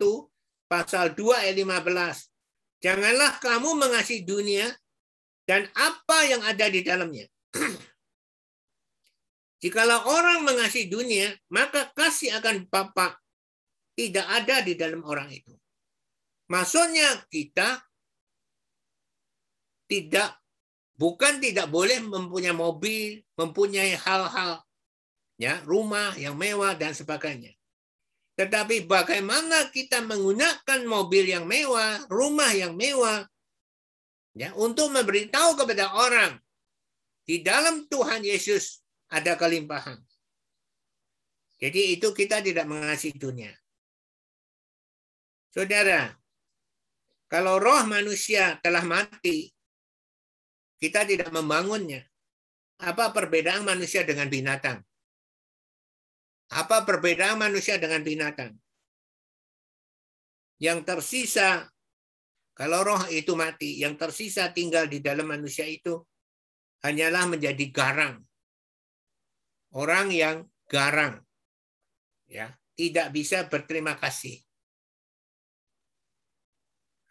pasal 2 ayat 15. Janganlah kamu mengasihi dunia dan apa yang ada di dalamnya. Jikalau orang mengasihi dunia, maka kasih akan Bapa tidak ada di dalam orang itu. Maksudnya kita bukan tidak boleh mempunyai mobil, mempunyai hal-hal ya, rumah yang mewah dan sebagainya. Tetapi bagaimana kita menggunakan mobil yang mewah, rumah yang mewah, ya, untuk memberitahu kepada orang, di dalam Tuhan Yesus ada kelimpahan. Jadi itu kita tidak mengasihi dunia. Saudara, kalau roh manusia telah mati, kita tidak membangunnya. Apa perbedaan manusia dengan binatang? Apa perbedaan manusia dengan binatang? Yang tersisa, kalau roh itu mati, yang tersisa tinggal di dalam manusia itu hanyalah menjadi garang. Orang yang garang, ya, tidak bisa berterima kasih.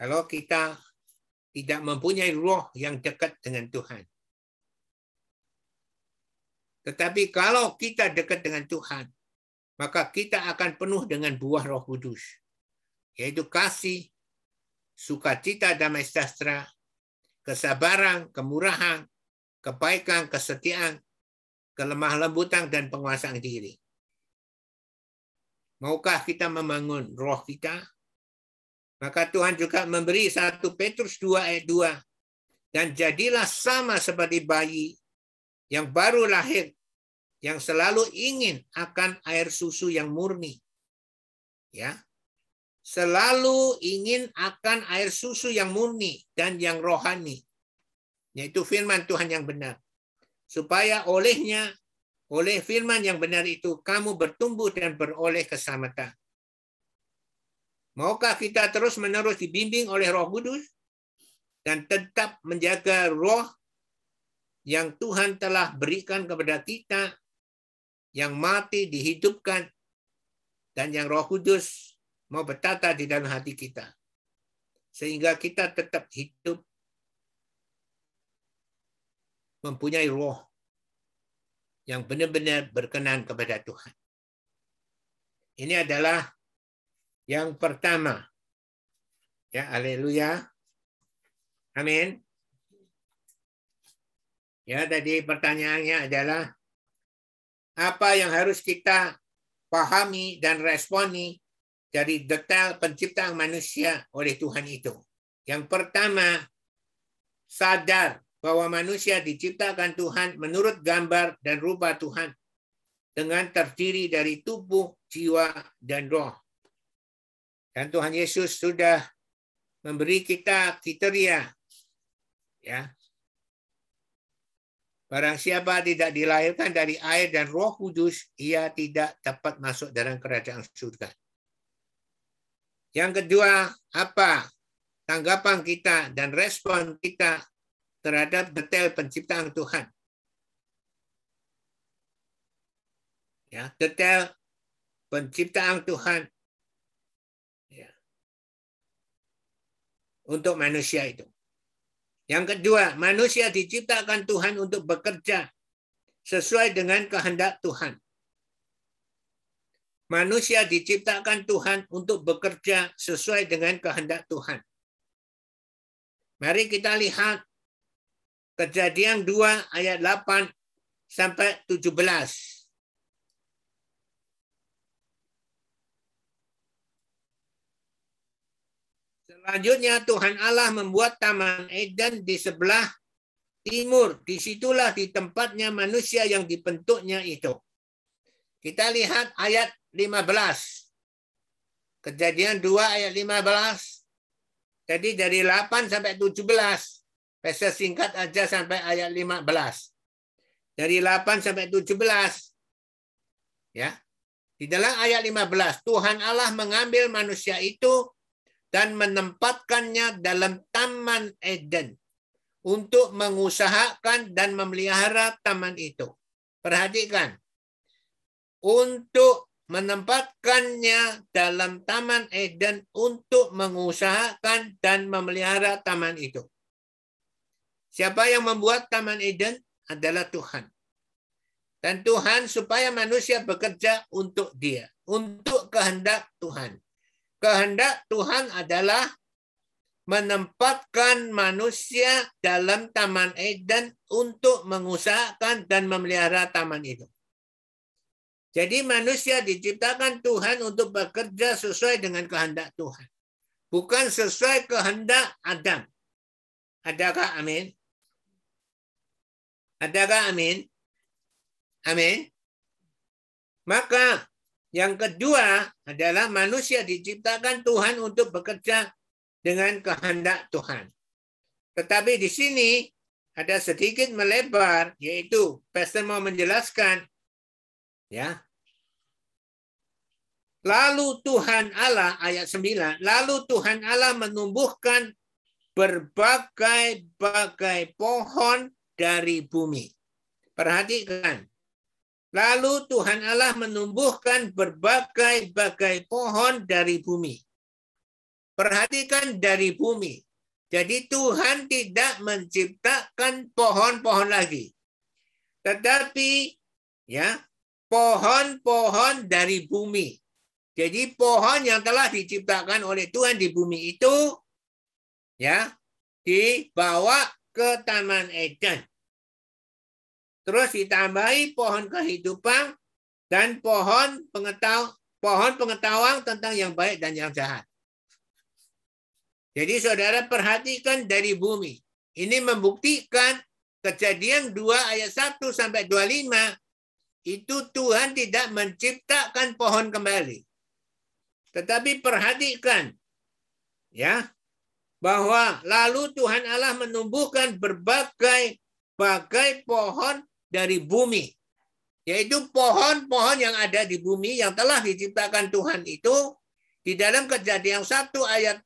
Kalau kita tidak mempunyai roh yang dekat dengan Tuhan. Tetapi kalau kita dekat dengan Tuhan, maka kita akan penuh dengan buah Roh Kudus, yaitu kasih, sukacita, damai sejahtera, kesabaran, kemurahan, kebaikan, kesetiaan, kelemah lembutan, dan penguasaan diri. Maukah kita membangun roh kita? Maka Tuhan juga memberi 1 Petrus 2 ayat 2. Dan jadilah sama seperti bayi yang baru lahir, yang selalu ingin akan air susu yang murni. Ya. Selalu ingin akan air susu yang murni dan yang rohani. Yaitu firman Tuhan yang benar. Supaya olehnya, oleh firman yang benar itu, kamu bertumbuh dan beroleh keselamatan. Maukah kita terus-menerus dibimbing oleh Roh Kudus dan tetap menjaga roh yang Tuhan telah berikan kepada kita, yang mati dihidupkan, dan yang Roh Kudus mau bertata di dalam hati kita. Sehingga kita tetap hidup, mempunyai roh yang benar-benar berkenan kepada Tuhan. Ini adalah yang pertama. Ya, haleluya. Amin. Ya, tadi pertanyaannya adalah apa yang harus kita pahami dan responi dari detail penciptaan manusia oleh Tuhan itu. Yang pertama, sadar bahwa manusia diciptakan Tuhan menurut gambar dan rupa Tuhan dengan terdiri dari tubuh, jiwa, dan roh. Dan Tuhan Yesus sudah memberi kita kriteria, ya, Barang siapa tidak dilahirkan dari air dan Roh Kudus, ia tidak dapat masuk dalam kerajaan surga. Yang kedua, apa tanggapan kita dan respon kita terhadap detail penciptaan Tuhan? Ya, detail penciptaan Tuhan ya, untuk manusia itu. Yang kedua, manusia diciptakan Tuhan untuk bekerja sesuai dengan kehendak Tuhan. Manusia diciptakan Tuhan untuk bekerja sesuai dengan kehendak Tuhan. Mari kita lihat Kejadian 2 ayat 8 sampai 17. Selanjutnya Tuhan Allah membuat taman Eden di sebelah timur. Disitulah di tempatnya manusia yang dibentuknya itu. Kita lihat ayat 15. Kejadian 2 ayat 15. Jadi dari 8 sampai 17. Saya singkat aja sampai ayat 15. Dari 8 sampai 17. Ya. Di dalam ayat 15, Tuhan Allah mengambil manusia itu dan menempatkannya dalam Taman Eden untuk mengusahakan dan memelihara taman itu. Perhatikan, untuk menempatkannya dalam Taman Eden untuk mengusahakan dan memelihara taman itu. Siapa yang membuat Taman Eden adalah Tuhan. Dan Tuhan supaya manusia bekerja untuk Dia, untuk kehendak Tuhan. Kehendak Tuhan adalah menempatkan manusia dalam Taman Eden untuk mengusahakan dan memelihara taman itu. Jadi manusia diciptakan Tuhan untuk bekerja sesuai dengan kehendak Tuhan. Bukan sesuai kehendak Adam. Adakah amin? Adakah amin? Amin. Maka yang kedua adalah manusia diciptakan Tuhan untuk bekerja dengan kehendak Tuhan. Tetapi di sini ada sedikit melebar, yaitu pastor mau menjelaskan, ya. Lalu Tuhan Allah ayat 9, lalu Tuhan Allah menumbuhkan berbagai-bagai pohon dari bumi. Perhatikan. Lalu Tuhan Allah menumbuhkan berbagai-bagai pohon dari bumi. Perhatikan dari bumi. Jadi Tuhan tidak menciptakan pohon-pohon lagi. Tetapi ya, pohon-pohon dari bumi. Jadi pohon yang telah diciptakan oleh Tuhan di bumi itu ya, dibawa ke Taman Eden. Terus ditambahi pohon kehidupan dan pohon pengetahuan tentang yang baik dan yang jahat. Jadi saudara perhatikan dari bumi. Ini membuktikan Kejadian 2 ayat 1 sampai 25 itu Tuhan tidak menciptakan pohon kembali. Tetapi perhatikan ya, bahwa lalu Tuhan Allah menumbuhkan berbagai pohon dari bumi, yaitu pohon-pohon yang ada di bumi yang telah diciptakan Tuhan itu. Di dalam Kejadian 1 ayat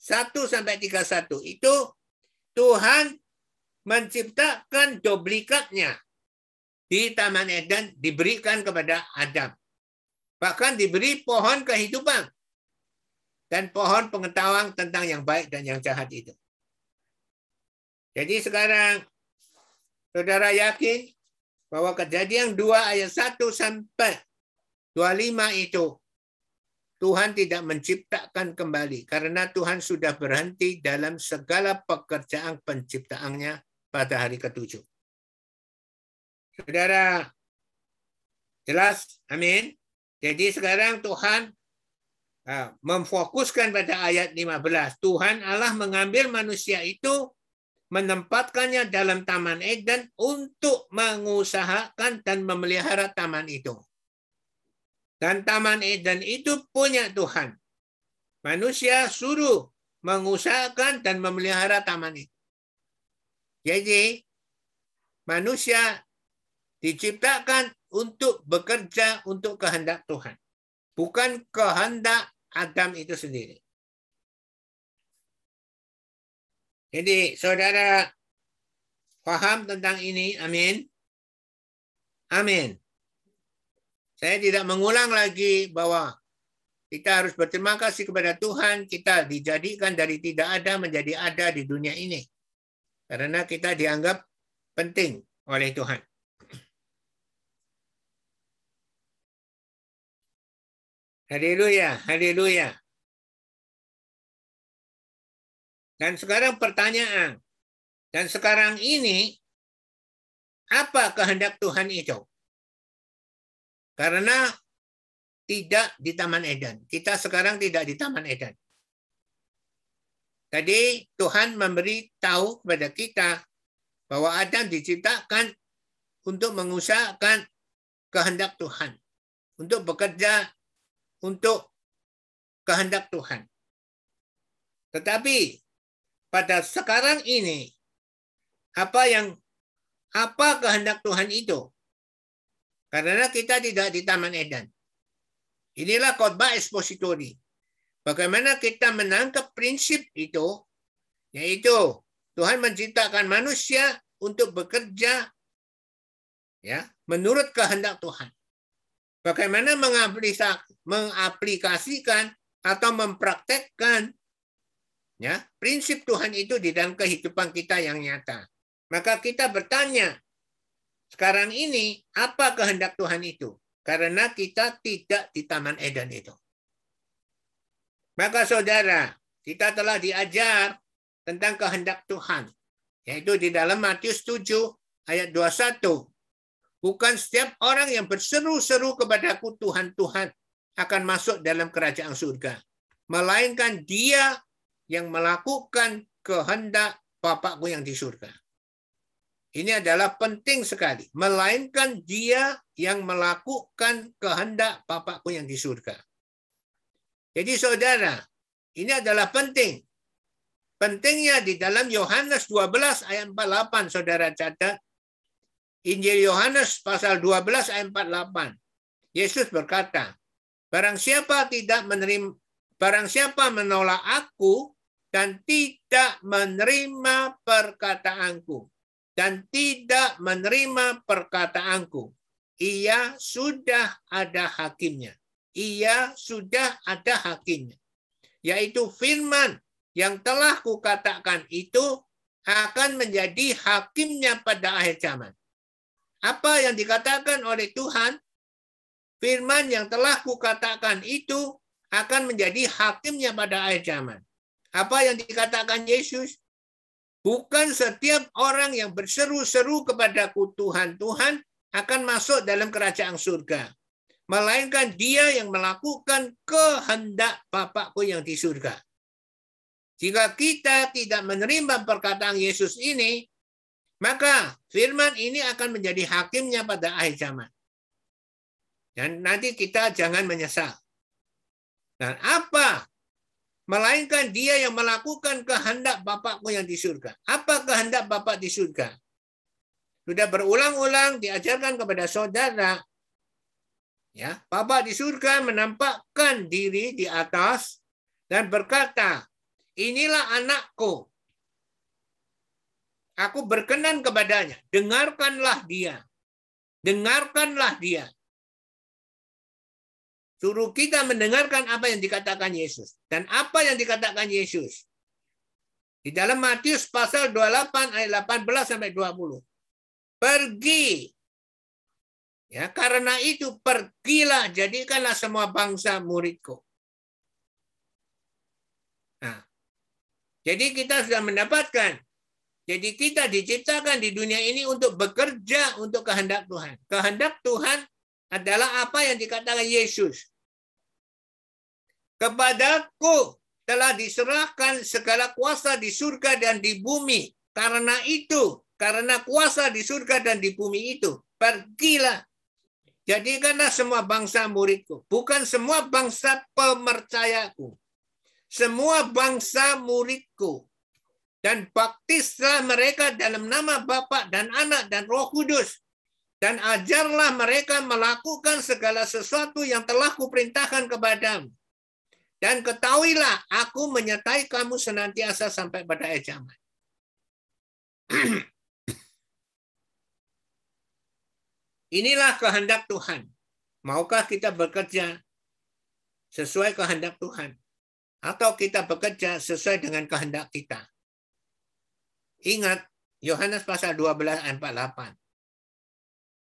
1 sampai 31 itu Tuhan menciptakan duplikatnya di Taman Eden, diberikan kepada Adam. Bahkan diberi pohon kehidupan dan pohon pengetahuan tentang yang baik dan yang jahat itu. Jadi sekarang saudara yakin bahwa Kejadian 2 ayat 1 sampai 25 itu Tuhan tidak menciptakan kembali karena Tuhan sudah berhenti dalam segala pekerjaan penciptaannya pada hari ke-7. Saudara jelas? Amin. Jadi sekarang Tuhan memfokuskan pada ayat 15. Tuhan Allah mengambil manusia itu, menempatkannya dalam Taman Eden untuk mengusahakan dan memelihara taman itu. Dan Taman Eden itu punya Tuhan. Manusia suruh mengusahakan dan memelihara taman itu. Jadi manusia diciptakan untuk bekerja untuk kehendak Tuhan. Bukan kehendak Adam itu sendiri. Jadi saudara paham tentang ini? Amin. Amin. Saya tidak mengulang lagi bahwa kita harus berterima kasih kepada Tuhan. Kita dijadikan dari tidak ada menjadi ada di dunia ini. Karena kita dianggap penting oleh Tuhan. Haleluya, haleluya. Dan sekarang pertanyaan. Dan sekarang ini, apa kehendak Tuhan itu? Karena tidak di Taman Eden. Kita sekarang tidak di Taman Eden. Tadi Tuhan memberi tahu kepada kita bahwa Adam diciptakan untuk mengusahakan kehendak Tuhan. Untuk bekerja untuk kehendak Tuhan. Tetapi pada sekarang ini, apa kehendak Tuhan itu? Karena kita tidak di Taman Eden. Inilah khotbah ekspositori. Bagaimana kita menangkap prinsip itu, yaitu Tuhan menciptakan manusia untuk bekerja ya, menurut kehendak Tuhan. Bagaimana mengaplikasikan atau mempraktekkan ya, prinsip Tuhan itu di dalam kehidupan kita yang nyata. Maka kita bertanya, sekarang ini apa kehendak Tuhan itu? Karena kita tidak di Taman Eden itu. Maka saudara, kita telah diajar tentang kehendak Tuhan. Yaitu di dalam Matius 7 ayat 21. Bukan setiap orang yang berseru-seru kepadaku Tuhan, Tuhan akan masuk dalam kerajaan surga. Melainkan dia yang melakukan kehendak Bapakku yang di surga. Ini adalah penting sekali. Melainkan dia yang melakukan kehendak Bapakku yang di surga. Jadi saudara, ini adalah penting. Pentingnya di dalam Yohanes 12 ayat 48, saudara catat. Injil Yohanes pasal 12 ayat 48. Yesus berkata, barang siapa menolak aku dan tidak menerima perkataanku. Dan tidak menerima perkataanku. Ia sudah ada hakimnya. Ia sudah ada hakimnya. Yaitu firman yang telah kukatakan itu akan menjadi hakimnya pada akhir zaman. Apa yang dikatakan oleh Tuhan, firman yang telah kukatakan itu akan menjadi hakimnya pada akhir zaman. Apa yang dikatakan Yesus? Bukan setiap orang yang berseru-seru kepadaku Tuhan, Tuhan akan masuk dalam kerajaan surga. Melainkan dia yang melakukan kehendak Bapakku yang di surga. Jika kita tidak menerima perkataan Yesus ini, maka firman ini akan menjadi hakimnya pada akhir zaman. Dan nanti kita jangan menyesal. Dan apa? Melainkan dia yang melakukan kehendak Bapakku yang di surga. Apa kehendak Bapak di surga? Sudah berulang-ulang diajarkan kepada saudara. Ya, Bapa di surga menampakkan diri di atas dan berkata, inilah anakku. Aku berkenan kepadanya. Dengarkanlah dia. Dengarkanlah dia. Suruh kita mendengarkan apa yang dikatakan Yesus. Dan apa yang dikatakan Yesus? Di dalam Matius pasal 28 ayat 18-20. Pergi. Ya, karena itu pergilah, jadikanlah semua bangsa muridku. Nah, jadi kita sudah mendapatkan. Jadi kita diciptakan di dunia ini untuk bekerja untuk kehendak Tuhan. Kehendak Tuhan adalah apa yang dikatakan Yesus. Kepadaku telah diserahkan segala kuasa di surga dan di bumi. Karena itu, karena kuasa di surga dan di bumi itu, pergilah. Jadikanlah semua bangsa muridku. Bukan semua bangsa pemercayaku. Semua bangsa muridku. Dan baptislah mereka dalam nama Bapa dan Anak dan Roh Kudus. Dan ajarlah mereka melakukan segala sesuatu yang telah kuperintahkan kepadamu. Dan ketahuilah, aku menyertai kamu senantiasa sampai pada akhir zaman. Inilah kehendak Tuhan. Maukah kita bekerja sesuai kehendak Tuhan? Atau kita bekerja sesuai dengan kehendak kita? Ingat, Yohanes pasal 12 ayat 48.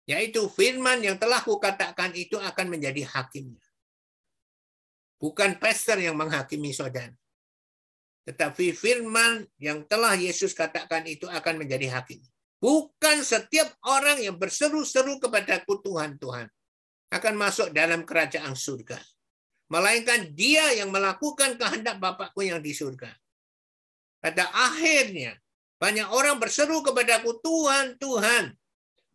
Yaitu firman yang telah kukatakan itu akan menjadi hakimnya. Bukan pastor yang menghakimi saudara. Tetapi firman yang telah Yesus katakan itu akan menjadi hakim. Bukan setiap orang yang berseru-seru kepadaku Tuhan, Tuhan, akan masuk dalam kerajaan surga. Melainkan dia yang melakukan kehendak Bapakku yang di surga. Pada akhirnya, banyak orang berseru kepadaku Tuhan, Tuhan,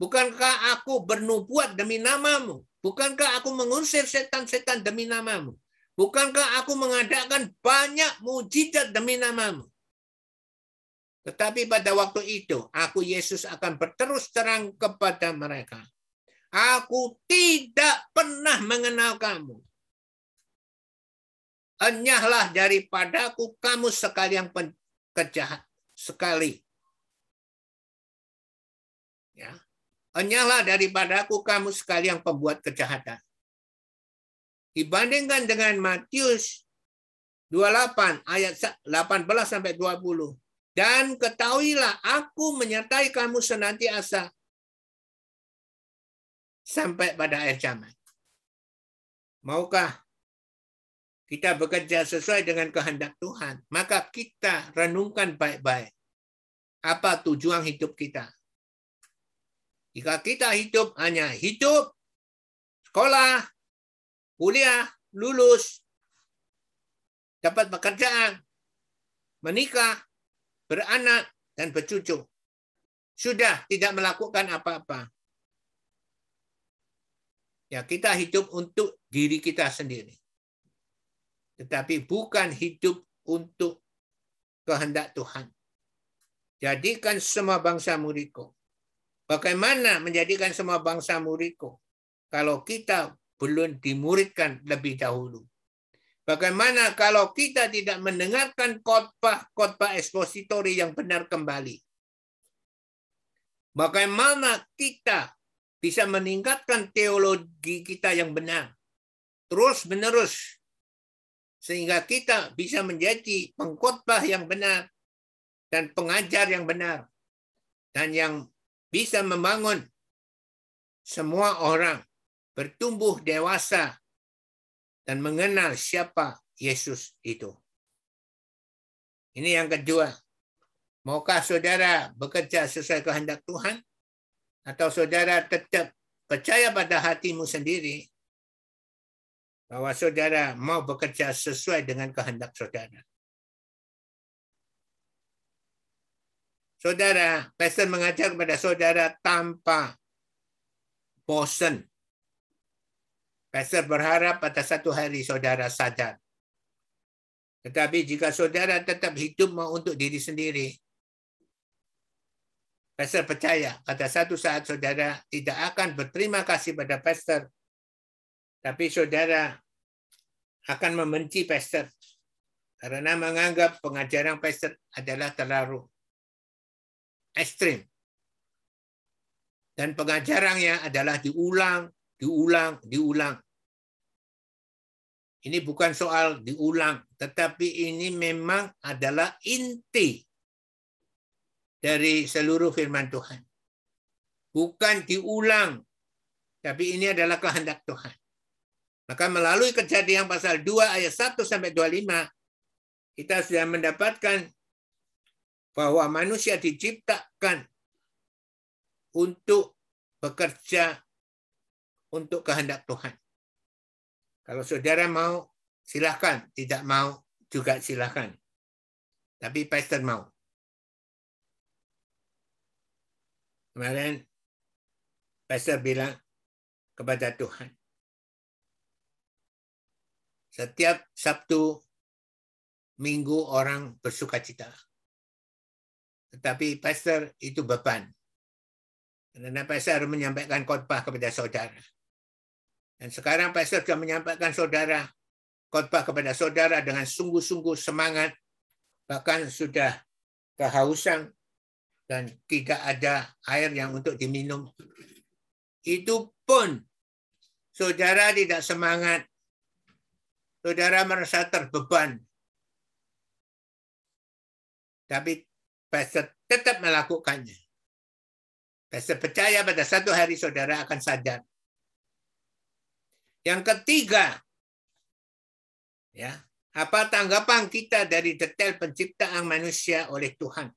bukankah aku bernubuat demi namamu? Bukankah aku mengusir setan-setan demi namamu? Bukankah aku mengadakan banyak mujizat demi namamu? Tetapi pada waktu itu, aku Yesus akan berterus terang kepada mereka. Aku tidak pernah mengenal kamu. Enyahlah daripadaku kamu sekalian penjahat. Sekali. Ya. Enyahlah daripadaku kamu sekalian pembuat kejahatan. Dibandingkan dengan Matius 28 ayat 18 sampai 20. Dan ketahuilah aku menyertai kamu senantiasa sampai pada akhir zaman. Maukah kita bekerja sesuai dengan kehendak Tuhan? Maka kita renungkan baik-baik apa tujuan hidup kita. Jika kita hidup hanya hidup, sekolah, kuliah, lulus, dapat pekerjaan, menikah, beranak, dan bercucu, sudah tidak melakukan apa-apa. Ya, kita hidup untuk diri kita sendiri. Tetapi bukan hidup untuk kehendak Tuhan. Jadikan semua bangsa muridku. Bagaimana menjadikan semua bangsa muridku kalau kita belum dimuridkan lebih dahulu? Bagaimana kalau kita tidak mendengarkan khotbah-khotbah ekspositori yang benar kembali? Bagaimana kita bisa meningkatkan teologi kita yang benar terus-menerus sehingga kita bisa menjadi pengkhotbah yang benar dan pengajar yang benar dan yang bisa membangun semua orang bertumbuh dewasa dan mengenal siapa Yesus itu. Ini yang kedua. Maukah saudara bekerja sesuai kehendak Tuhan? Atau saudara tetap percaya pada hatimu sendiri bahwa saudara mau bekerja sesuai dengan kehendak saudara? Saudara, pastor mengajar kepada saudara tanpa bosan. Pastor berharap pada satu hari saudara sadar. Tetapi jika saudara tetap hidup mau untuk diri sendiri, pastor percaya pada satu saat saudara tidak akan berterima kasih pada pastor, tapi saudara akan membenci pastor karena menganggap pengajaran pastor adalah terlalu ekstrim. Dan pengajarannya adalah diulang. Ini bukan soal diulang, tetapi ini memang adalah inti dari seluruh firman Tuhan. Bukan diulang, tapi ini adalah kehendak Tuhan. Maka melalui Kejadian pasal 2 ayat 1 sampai 25, kita sudah mendapatkan bahwa manusia diciptakan untuk bekerja untuk kehendak Tuhan. Kalau saudara mau, silakan. Tidak mau, juga silakan. Tapi pastor mau. Kemarin, pastor bilang kepada Tuhan, setiap Sabtu, Minggu orang bersuka cita. Tetapi pastor itu beban. Karena pastor harus menyampaikan khotbah kepada saudara. Dan sekarang pastor sudah menyampaikan saudara khotbah kepada saudara dengan sungguh-sungguh semangat, bahkan sudah kehausan dan tidak ada air yang untuk diminum. Itu pun saudara tidak semangat. Saudara merasa terbeban. Tapi pastor tetap melakukannya. Pastor percaya pada satu hari saudara akan sadar. Yang ketiga, ya, apa tanggapan kita dari detail penciptaan manusia oleh Tuhan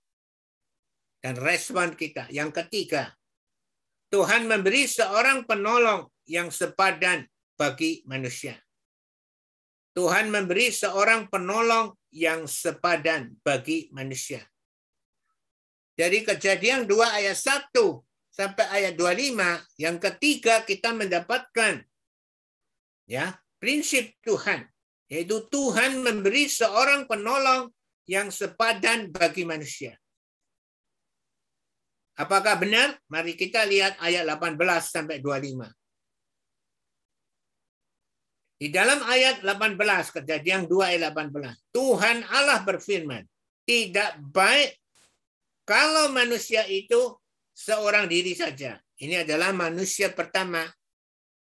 dan respon kita? Yang ketiga, Tuhan memberi seorang penolong yang sepadan bagi manusia. Tuhan memberi seorang penolong yang sepadan bagi manusia. Dari Kejadian 2 ayat 1 sampai ayat 25, yang ketiga kita mendapatkan ya, prinsip Tuhan, yaitu Tuhan memberi seorang penolong yang sepadan bagi manusia. Apakah benar? Mari kita lihat ayat 18 sampai 25. Di dalam ayat 18, Kejadian 2 ayat 18, Tuhan Allah berfirman, tidak baik kalau manusia itu seorang diri saja. Ini adalah manusia pertama.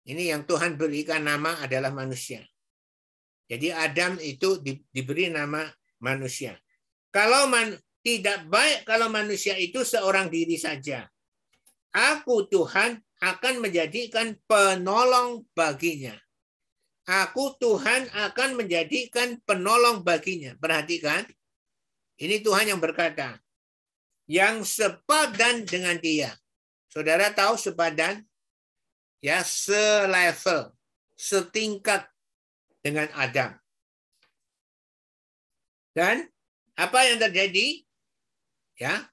Ini yang Tuhan berikan nama adalah manusia. Jadi Adam itu diberi nama manusia. Kalau tidak baik kalau manusia itu seorang diri saja. Aku Tuhan akan menjadikan penolong baginya. Aku Tuhan akan menjadikan penolong baginya. Perhatikan. Ini Tuhan yang berkata. Yang sepadan dengan dia. Saudara tahu sepadan? Ya, selevel, setingkat dengan Adam. Dan apa yang terjadi? Ya.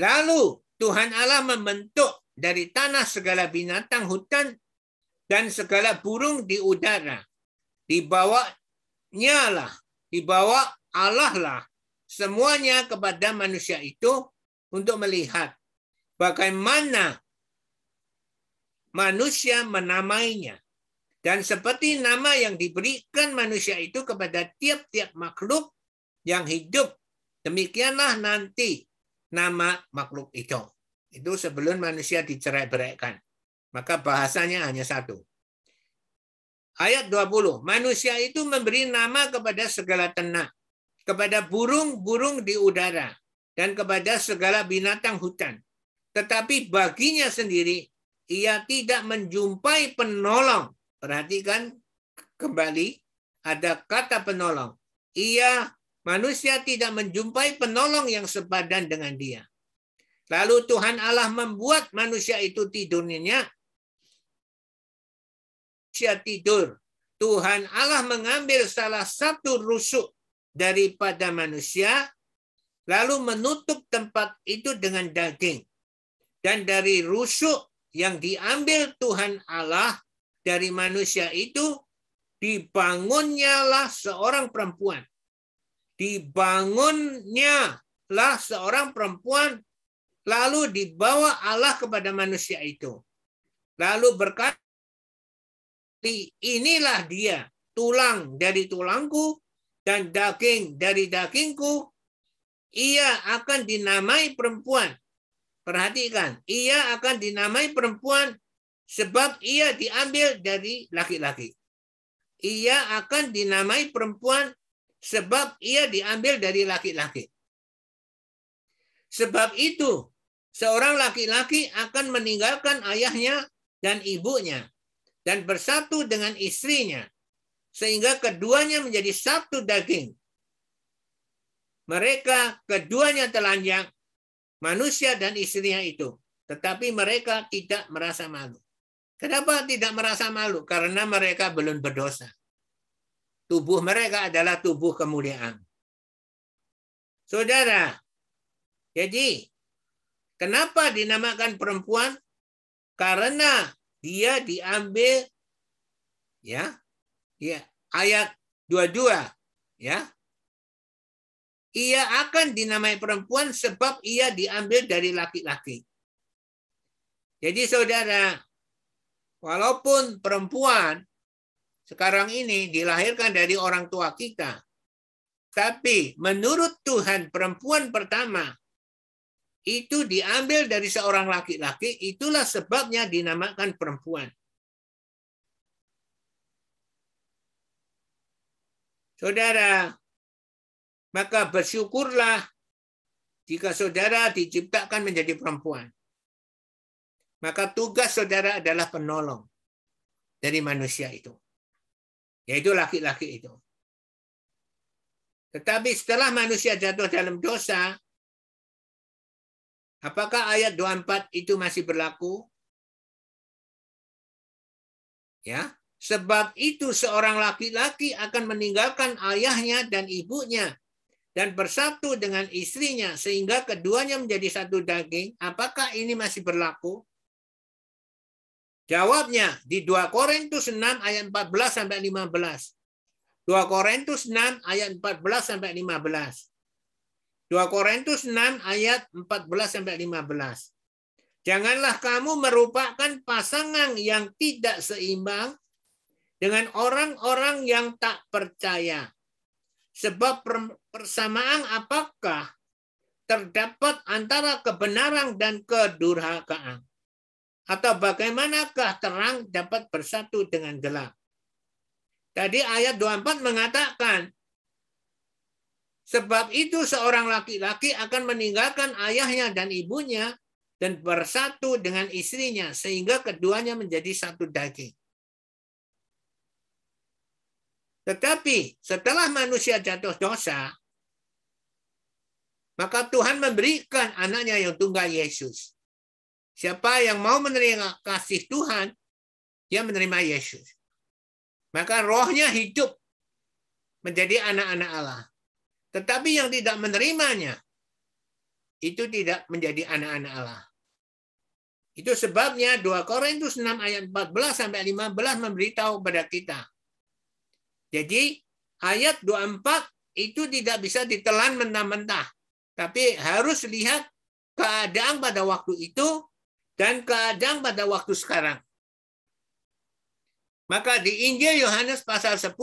Lalu Tuhan Allah membentuk dari tanah segala binatang hutan dan segala burung di udara. Dibawa Allah lah semuanya kepada manusia itu untuk melihat bagaimana manusia menamainya. Dan seperti nama yang diberikan manusia itu kepada tiap-tiap makhluk yang hidup, demikianlah nanti nama makhluk itu. Itu sebelum manusia dicerai-beraikan. Maka bahasanya hanya satu. Ayat 20. Manusia itu memberi nama kepada segala ternak, kepada burung-burung di udara, dan kepada segala binatang hutan. Tetapi baginya sendiri, ia tidak menjumpai penolong. Perhatikan kembali ada kata penolong. Ia, manusia tidak menjumpai penolong yang sepadan dengan dia. Lalu Tuhan Allah membuat manusia itu tidurnya. Manusia tidur. Tuhan Allah mengambil salah satu rusuk daripada manusia, lalu menutup tempat itu dengan daging. Dan dari rusuk yang diambil Tuhan Allah dari manusia itu, dibangunnyalah seorang perempuan. Dibangunnyalah seorang perempuan, lalu dibawa Allah kepada manusia itu. Lalu berkata, inilah dia, tulang dari tulangku dan daging dari dagingku. Ia akan dinamai perempuan. Perhatikan, ia akan dinamai perempuan sebab ia diambil dari laki-laki. Ia akan dinamai perempuan sebab ia diambil dari laki-laki. Sebab itu, seorang laki-laki akan meninggalkan ayahnya dan ibunya dan bersatu dengan istrinya, sehingga keduanya menjadi satu daging. Mereka keduanya telanjang, manusia dan istrinya itu. Tetapi mereka tidak merasa malu. Kenapa tidak merasa malu? Karena mereka belum berdosa. Tubuh mereka adalah tubuh kemuliaan. Saudara, jadi kenapa dinamakan perempuan? Karena dia diambil ya. Ayat 22 ya. ia akan dinamai perempuan sebab ia diambil dari laki-laki. Jadi saudara, walaupun perempuan sekarang ini dilahirkan dari orang tua kita, tapi menurut Tuhan perempuan pertama itu diambil dari seorang laki-laki, itulah sebabnya dinamakan perempuan. Saudara, maka bersyukurlah jika saudara diciptakan menjadi perempuan. Maka tugas saudara adalah penolong dari manusia itu, yaitu laki-laki itu. Tetapi setelah manusia jatuh dalam dosa, apakah ayat 24 itu masih berlaku? Ya, sebab itu seorang laki-laki akan meninggalkan ayahnya dan ibunya dan bersatu dengan istrinya sehingga keduanya menjadi satu daging. Apakah ini masih berlaku? Jawabnya di 2 Korintus 6 ayat 14 sampai 15. 2 Korintus 6 ayat 14 sampai 15. 2 Korintus 6 ayat 14 sampai 15. Janganlah kamu merupakan pasangan yang tidak seimbang dengan orang-orang yang tak percaya. Sebab persamaan apakah terdapat antara kebenaran dan kedurhakaan? Atau bagaimanakah terang dapat bersatu dengan gelap? Tadi ayat 24 mengatakan, sebab itu seorang laki-laki akan meninggalkan ayahnya dan ibunya dan bersatu dengan istrinya sehingga keduanya menjadi satu daging. Tetapi setelah manusia jatuh dosa, maka Tuhan memberikan anaknya yang tunggal Yesus. Siapa yang mau menerima kasih Tuhan, dia menerima Yesus. Maka rohnya hidup menjadi anak-anak Allah. Tetapi yang tidak menerimanya, itu tidak menjadi anak-anak Allah. Itu sebabnya 2 Korintus 6 ayat 14-15 memberitahu kepada kita. Jadi ayat 24 itu tidak bisa ditelan mentah-mentah. Tapi harus lihat keadaan pada waktu itu dan keadaan pada waktu sekarang. Maka di Injil Yohanes pasal 10,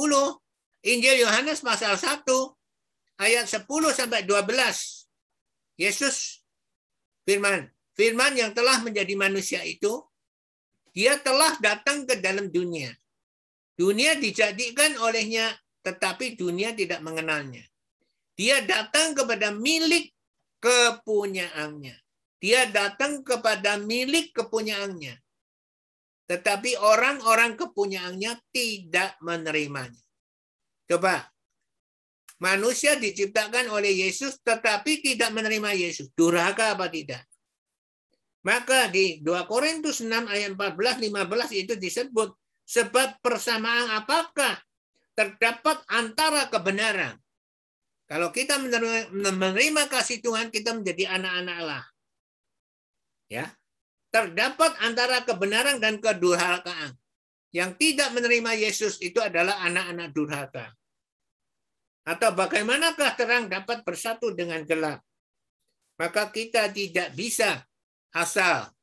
Injil Yohanes pasal 1, ayat 10 sampai 12, Yesus firman, firman yang telah menjadi manusia itu, dia telah datang ke dalam dunia. Dunia dijadikan olehnya, tetapi dunia tidak mengenalnya. Dia datang kepada milik kepunyaannya. Dia datang kepada milik kepunyaannya. Tetapi orang-orang kepunyaannya tidak menerimanya. Coba, manusia diciptakan oleh Yesus tetapi tidak menerima Yesus. Durhaka apa tidak? Maka di 2 Korintus 6 ayat 14-15 itu disebut, sebab persamaan apakah terdapat antara kebenaran. Kalau kita menerima kasih Tuhan, kita menjadi anak-anak Allah. Ya. Terdapat antara kebenaran dan kedurhakaan. Yang tidak menerima Yesus itu adalah anak-anak durhaka. Atau bagaimanakah terang dapat bersatu dengan gelap? Maka kita tidak bisa asal